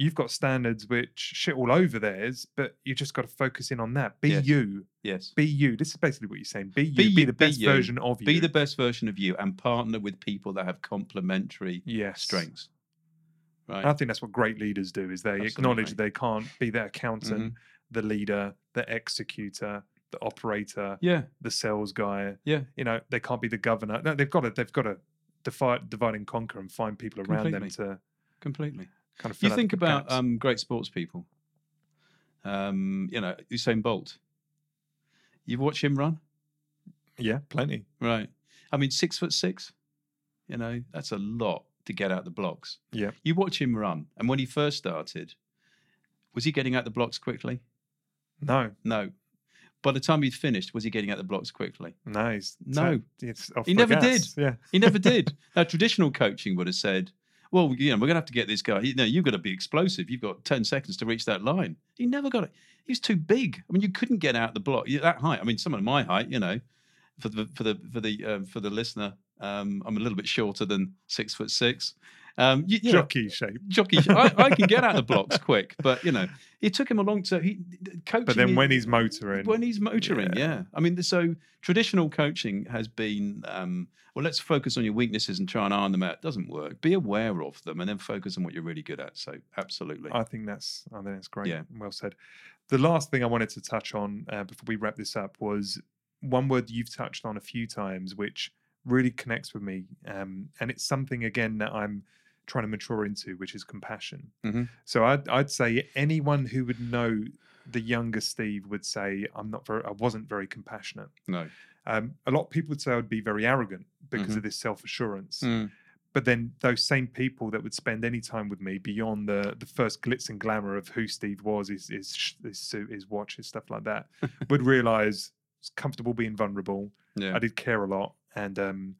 you've got standards which shit all over theirs, but you just got to focus in on that. Be yes. you. Yes. Be you. This is basically what you're saying. Be you. Be, you, be the be best you. version of you. Be the best version of you, and partner with people that have complementary yes. strengths. Right. I think that's what great leaders do, is they Absolutely. acknowledge they can't be the accountant, mm-hmm. the leader, the executor, the operator, yeah. the sales guy. Yeah. You know, they can't be the governor. No, they've got to, they've got to defy, divide and conquer and find people Completely. around them to... Completely. Kind of you think about um, great sports people. Um, you know, Usain Bolt. You watch him run? Yeah, plenty. Right. I mean, six foot six, you know, that's a lot to get out the blocks. Yeah. You watch him run. And when he first started, was he getting out the blocks quickly? No. No. By the time he'd finished, was he getting out the blocks quickly? No. He's no. T- it's off he never gas. did. Yeah. He never did. Now, traditional coaching would have said, well, you know, we're going to have to get this guy. You know, you've got to be explosive. You've got ten seconds to reach that line. He never got it. He was too big. I mean, you couldn't get out the block that height. I mean, someone my height, you know, for the for the for the uh, for the listener, um, I'm a little bit shorter than six foot six. Um, you, you jockey know, shape. Jockey shape. I, I can get out the blocks quick, but you know, it took him a long time. He coaching. But then when he's motoring, when he's motoring, yeah. yeah. I mean, so traditional coaching has been, um, well, let's focus on your weaknesses and try and iron them out. It doesn't work. Be aware of them, and then focus on what you're really good at. So, absolutely, I think that's, I think that's great. Yeah. Well said. The last thing I wanted to touch on uh, before we wrap this up was one word you've touched on a few times, which really connects with me, um, and it's something again that I'm trying to mature into, which is compassion. Mm-hmm. So I'd, I'd say anyone who would know the younger Steve would say I'm not very, I wasn't very compassionate. No, um, a lot of people would say I would be very arrogant because mm-hmm. of this self-assurance. Mm. But then those same people that would spend any time with me beyond the the first glitz and glamour of who Steve was, his his, his suit, his watch, his stuff like that, would realise it's comfortable being vulnerable. Yeah. I did care a lot, and um,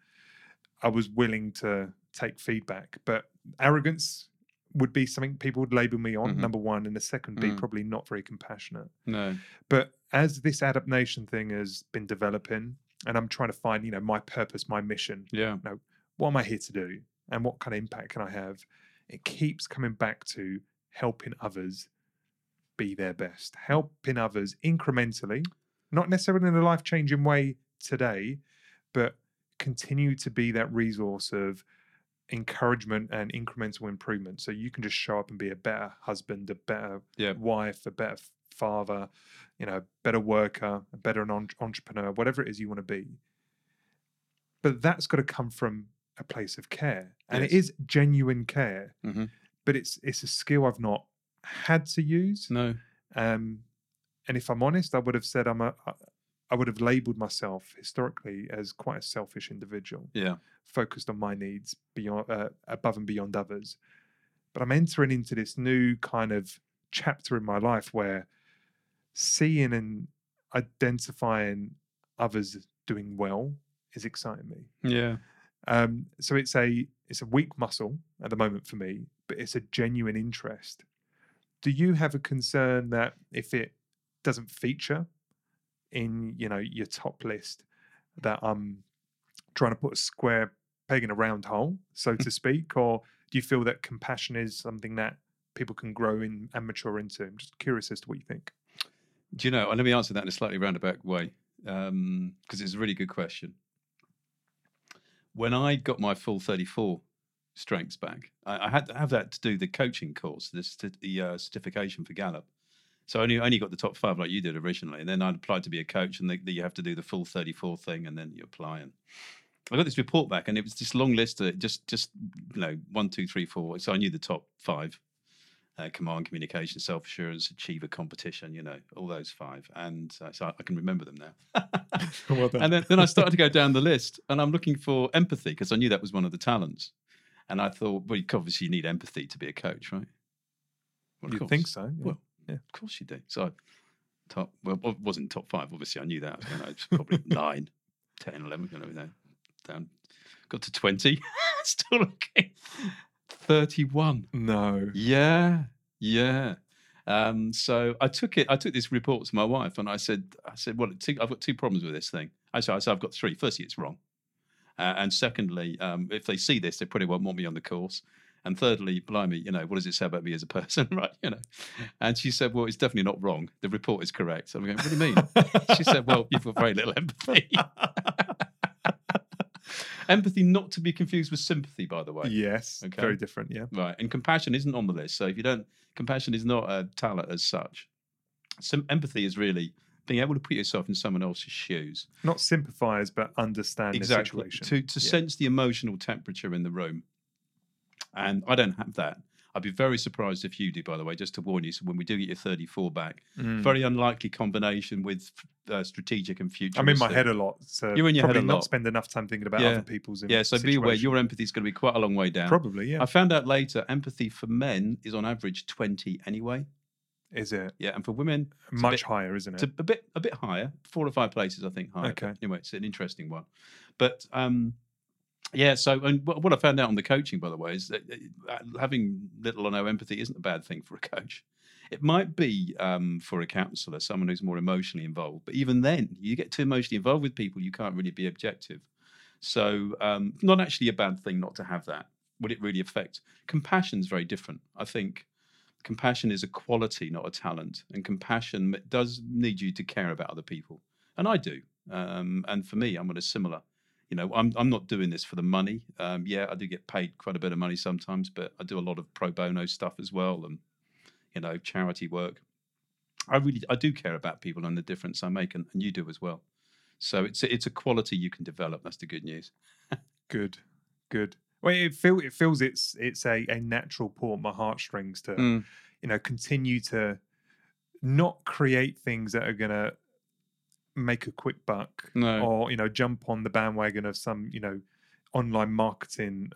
I was willing to take feedback, but arrogance would be something people would label me on, mm-hmm. number one, and the second mm. be probably not very compassionate. No. But as this adaptation thing has been developing, and I'm trying to find, you know, my purpose, my mission. Yeah. You know, what am I here to do and what kind of impact can I have? It keeps coming back to helping others be their best, helping others incrementally, not necessarily in a life-changing way today, but continue to be that resource of encouragement and incremental improvement. So you can just show up and be a better husband, a better yeah. wife, a better father, you know, better worker, a better an entrepreneur, whatever it is you want to be. But that's got to come from a place of care. And yes. it is genuine care, mm-hmm. but it's it's a skill I've not had to use. No. Um, and if I'm honest, I would have said I'm a, I would have labeled myself historically as quite a selfish individual. Yeah. Focused on my needs beyond, uh, above and beyond others. But I'm entering into this new kind of chapter in my life where seeing and identifying others doing well is exciting me. Yeah. Um, so it's a it's a weak muscle at the moment for me, but it's a genuine interest. Do you have a concern that if it doesn't feature in, you know, your top list, that I'm trying to put a square peg in a round hole, so to speak? Or do you feel that compassion is something that people can grow in and mature into? I'm just curious as to what you think. Do you know, let me answer that in a slightly roundabout way, um, because it's a really good question. When I got my full thirty-four strengths back, I, I had to have that to do the coaching course, this, the uh, certification for Gallup. So I only, only got the top five like you did originally. And then I applied to be a coach, and they, they, you have to do the full thirty-four thing, and then you apply. And I got this report back, and it was this long list of just, just you know, one, two, three, four. So I knew the top five, uh, command, communication, self-assurance, achiever, competition, you know, all those five. And uh, so I can remember them now. Well done. And then, then I started to go down the list, and I'm looking for empathy because I knew that was one of the talents. And I thought, well, you obviously you need empathy to be a coach, right? Well, you think so. Yeah. Well, yeah, of course you do. So, top, well, it wasn't top five, obviously. I knew that. I know, it's probably nine, ten, eleven, you know, down. Got to twenty. Still looking. thirty-one. No. Yeah. Yeah. Um, so I took it. I took this report to my wife, and I said, I said, well, two, I've got two problems with this thing. I said, I said, I've got three. Firstly, it's wrong. Uh, and secondly, um, if they see this, they probably won't want me on the course. And thirdly, blimey, you know, what does it say about me as a person, right? You know, and she said, well, it's definitely not wrong. The report is correct. So I'm going, what do you mean? She said, well, you've got very little empathy. Empathy, not to be confused with sympathy, by the way. Yes, okay? Very different, yeah. Right, and compassion isn't on the list. So if you don't, compassion is not a talent as such. Some empathy is really being able to put yourself in someone else's shoes. Not sympathise, but understand exactly. the situation. To, to yeah. sense the emotional temperature in the room. And I don't have that. I'd be very surprised if you do, by the way, just to warn you. So when we do get your thirty-four back, mm. very unlikely combination with uh, strategic and future. I'm in my head a lot. So you're in your head a lot. Probably not spend enough time thinking about yeah. other people's Yeah, so situation. Be aware your empathy is going to be quite a long way down. Probably, yeah. I found out later empathy for men is on average twenty anyway. Is it? Yeah, and for women... Much bit, higher, isn't it? It's a bit, a bit higher. Four or five places, I think, higher. Okay. Anyway, it's an interesting one. But... um Yeah, so and what I found out on the coaching, by the way, is that having little or no empathy isn't a bad thing for a coach. It might be um, for a counsellor, someone who's more emotionally involved. But even then, you get too emotionally involved with people, you can't really be objective. So um, not actually a bad thing not to have that. Would it really affect? Compassion is very different. I think compassion is a quality, not a talent. And compassion does need you to care about other people. And I do. Um, and for me, I'm on a similar... You know, I'm I'm not doing this for the money. Um, yeah, I do get paid quite a bit of money sometimes, but I do a lot of pro bono stuff as well, and you know, charity work. I really I do care about people and the difference I make, and, and you do as well. So it's it's a quality you can develop. That's the good news. Good, good. Well, it feels it feels it's it's a, a natural pull at my heartstrings to mm. you know continue to not create things that are gonna make a quick buck no. or you know jump on the bandwagon of some you know online marketing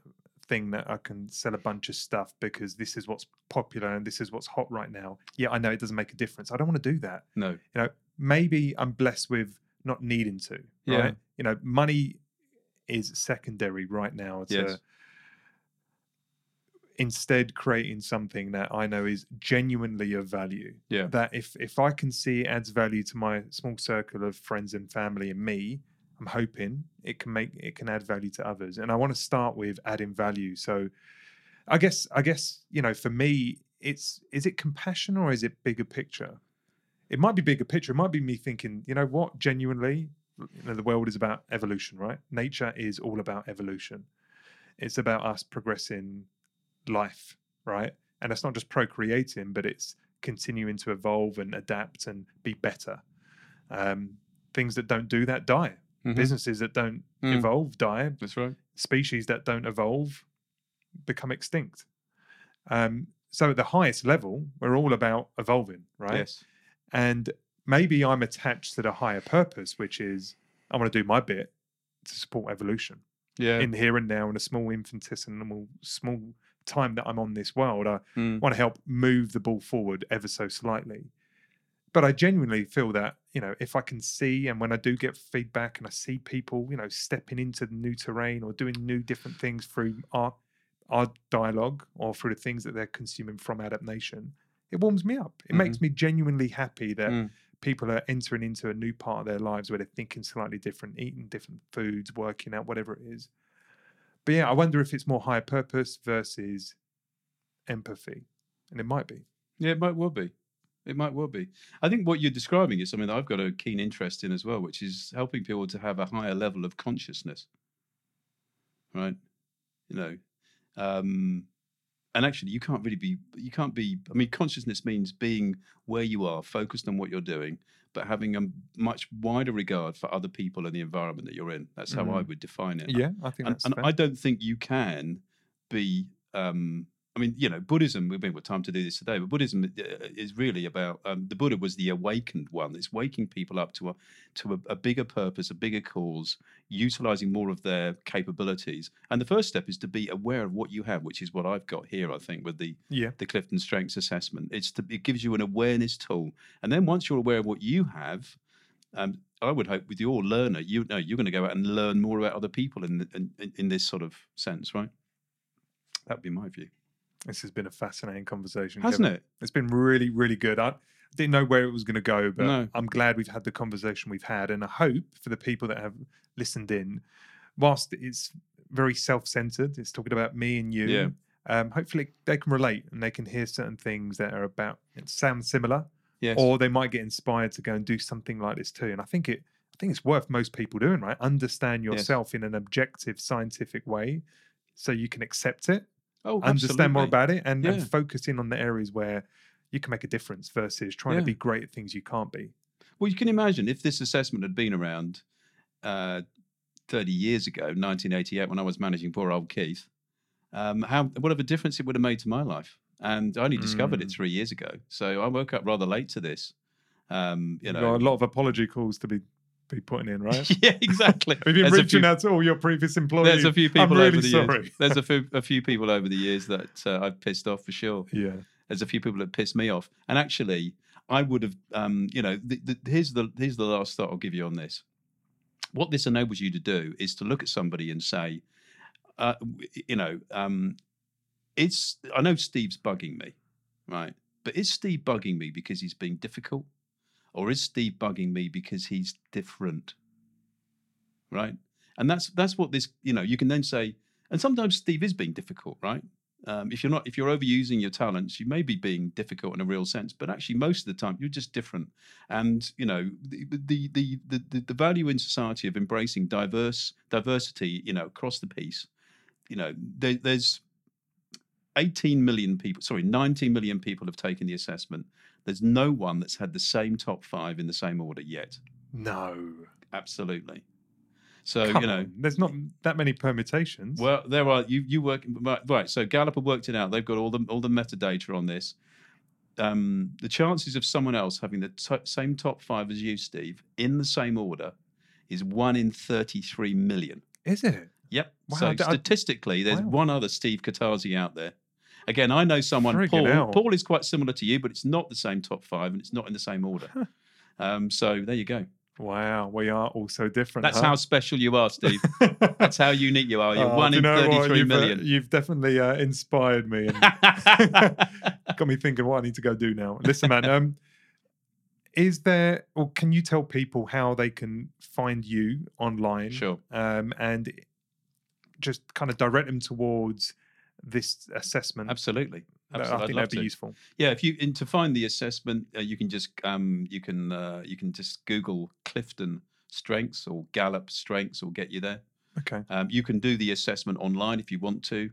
thing that I can sell a bunch of stuff because this is what's popular and this is what's hot right now. Yeah, I know it doesn't make a difference. I don't want to do that. No. You know, maybe I'm blessed with not needing to. Right? Yeah. You know, money is secondary right now to yes. instead creating something that I know is genuinely of value. Yeah. That if if I can see it adds value to my small circle of friends and family and me, I'm hoping it can make it can add value to others. And I want to start with adding value. So I guess I guess, you know, for me, it's is it compassion or is it bigger picture? It might be bigger picture. It might be me thinking, you know what, genuinely, you know, the world is about evolution, right? Nature is all about evolution. It's about us progressing life, right? And that's not just procreating, but it's continuing to evolve and adapt and be better. Um, things that don't do that die. Mm-hmm. Businesses that don't mm. evolve die. That's right. Species that don't evolve become extinct. Um, so at the highest level, we're all about evolving, right? Yes. And maybe I'm attached to the higher purpose, which is I want to do my bit to support evolution. Yeah. In here and now, in a small infinitesimal, small time that I'm on this world, I mm. want to help move the ball forward ever so slightly. But I genuinely feel that, you know, if I can see, and when I do get feedback and I see people, you know, stepping into new terrain or doing new different things through our our dialogue or through the things that they're consuming from Adapt Nation, it warms me up. It mm-hmm. makes me genuinely happy that mm. people are entering into a new part of their lives where they're thinking slightly different, eating different foods, working out, whatever it is. But yeah, I wonder if it's more higher purpose versus empathy. And it might be. Yeah, it might well be. It might well be. I think what you're describing is something that I've got a keen interest in as well, which is helping people to have a higher level of consciousness, right? You know, um, and actually you can't really be, you can't be, I mean, consciousness means being where you are, focused on what you're doing, but having a much wider regard for other people and the environment that you're in. That's how mm. I would define it. Yeah, I think and, that's and fair. I don't think you can be... Um, I mean, you know, Buddhism, we've been with time to do this today, but Buddhism is really about, um, the Buddha was the awakened one. It's waking people up to a to a, a bigger purpose, a bigger cause, utilizing more of their capabilities. And the first step is to be aware of what you have, which is what I've got here, I think, with the yeah. the Clifton Strengths assessment. It's to, it gives you an awareness tool. And then once you're aware of what you have, um, I would hope with your learner, you know, you're going to go out and learn more about other people in, in, in this sort of sense, right? That would be my view. This has been a fascinating conversation, hasn't Kevin? it? It's been really, really good. I didn't know where it was going to go, but no. I'm glad we've had the conversation we've had. And I hope for the people that have listened in, whilst it's very self-centered, it's talking about me and you, yeah. um, hopefully they can relate and they can hear certain things that are about, it sounds similar, yes. or they might get inspired to go and do something like this too. And I think it, I think it's worth most people doing, right? Understand yourself yes. in an objective, scientific way so you can accept it. Oh, understand more about it and, yeah. and focus in on the areas where you can make a difference versus trying yeah. to be great at things you can't be. Well, you can imagine if this assessment had been around uh, thirty years ago, nineteen eighty-eight, when I was managing poor old Keith, um, how what of a difference it would have made to my life. And I only discovered mm. it three years ago. So I woke up rather late to this. Um, you know, you got a lot of apology calls to be be putting in, right? Yeah, exactly. We've been reaching out to all your previous employees. There's a few people really over the sorry. years. There's a few, a few people over the years that uh, I've pissed off for sure. Yeah. There's a few people that pissed me off. And actually, I would have, um, you know, the, the, here's the here's the last thought I'll give you on this. What this enables you to do is to look at somebody and say, uh, you know, um, it's, I know Steve's bugging me, right? But is Steve bugging me because he's being difficult? Or is Steve bugging me because he's different, right? And that's that's what this, you know, you can then say, and sometimes Steve is being difficult, right? Um, if you're not, if you're overusing your talents, you may be being difficult in a real sense, but actually most of the time you're just different. And, you know, the the the the, the value in society of embracing diverse diversity, you know, across the piece, you know, there, there's eighteen million people, sorry, nineteen million people have taken the assessment. There's no one that's had the same top five in the same order yet. No. Absolutely. So, Come you know. On. There's not that many permutations. Well, there are. You you work. Right, right. So Gallup have worked it out. They've got all the all the metadata on this. Um, the chances of someone else having the t- same top five as you, Steve, in the same order is one in thirty-three million. Is it? Yep. Wow, so that, statistically, there's wow. one other Steve Catarsi out there. Again, I know someone, Freaking Paul. Out. Paul is quite similar to you, but it's not the same top five and it's not in the same order. um, so there you go. Wow, we are all so different. That's huh? how special you are, Steve. That's how unique you are. You're oh, one in thirty-three you've, million. Uh, you've definitely uh, inspired me. And got me thinking what I need to go do now. Listen, man, um, Is there, or can you tell people how they can find you online? Sure. Um, and just kind of direct them towards this assessment. Absolutely. Absolutely. I think that'd be to. useful. Yeah, if you and to find the assessment, uh, you can just um, you can uh, you can just Google Clifton Strengths or Gallup Strengths will get you there. Okay. Um, you can do the assessment online if you want to.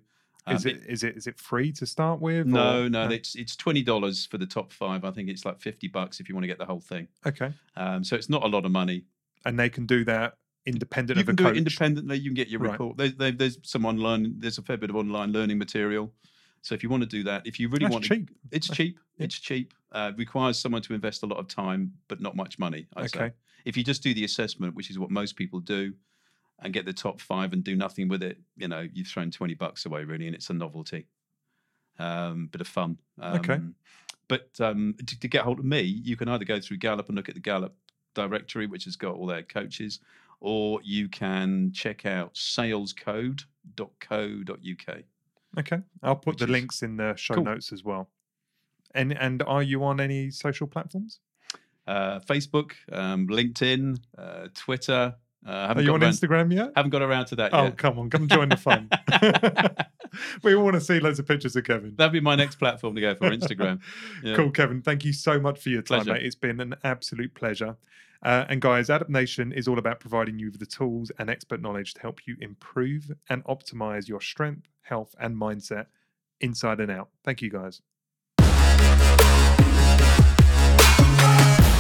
Um, is it, it is it is it free to start with? No, or? no, no, it's it's twenty dollars for the top five. I think it's like fifty bucks if you want to get the whole thing. Okay. Um, so it's not a lot of money. And they can do that independent you of a coach. You can do it independently. You can get your right. report. There's, there's some online. There's a fair bit of online learning material. So if you want to do that, if you really That's want, cheap. To, it's That's, cheap. Yeah. It's cheap. Uh, requires someone to invest a lot of time, but not much money. I'd okay. say. If you just do the assessment, which is what most people do, and get the top five and do nothing with it, you know, you've thrown twenty bucks away really, and it's a novelty, um, bit of fun. Um, okay. But um, to, to get hold of me, you can either go through Gallup and look at the Gallup directory, which has got all their coaches, or you can check out sales code dot co dot uk. Okay, I'll put Which the is... links in the show cool. notes as well. And and are you on any social platforms? Uh, Facebook, um, LinkedIn, uh, Twitter. Uh, are you on around... Instagram yet? Haven't got around to that oh, yet. Oh, come on, come join the fun. We all want to see loads of pictures of Kevin. That'd be my next platform to go for, Instagram. Yeah. Cool, Kevin. Thank you so much for your time, pleasure. mate. It's been an absolute pleasure. Uh, and guys, Adapt Nation is all about providing you with the tools and expert knowledge to help you improve and optimize your strength, health, and mindset inside and out. Thank you, guys.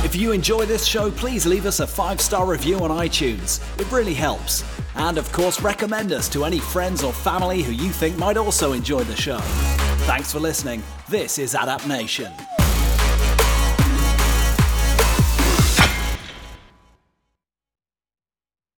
If you enjoy this show, please leave us a five-star review on iTunes. It really helps. And of course, recommend us to any friends or family who you think might also enjoy the show. Thanks for listening. This is Adapt Nation.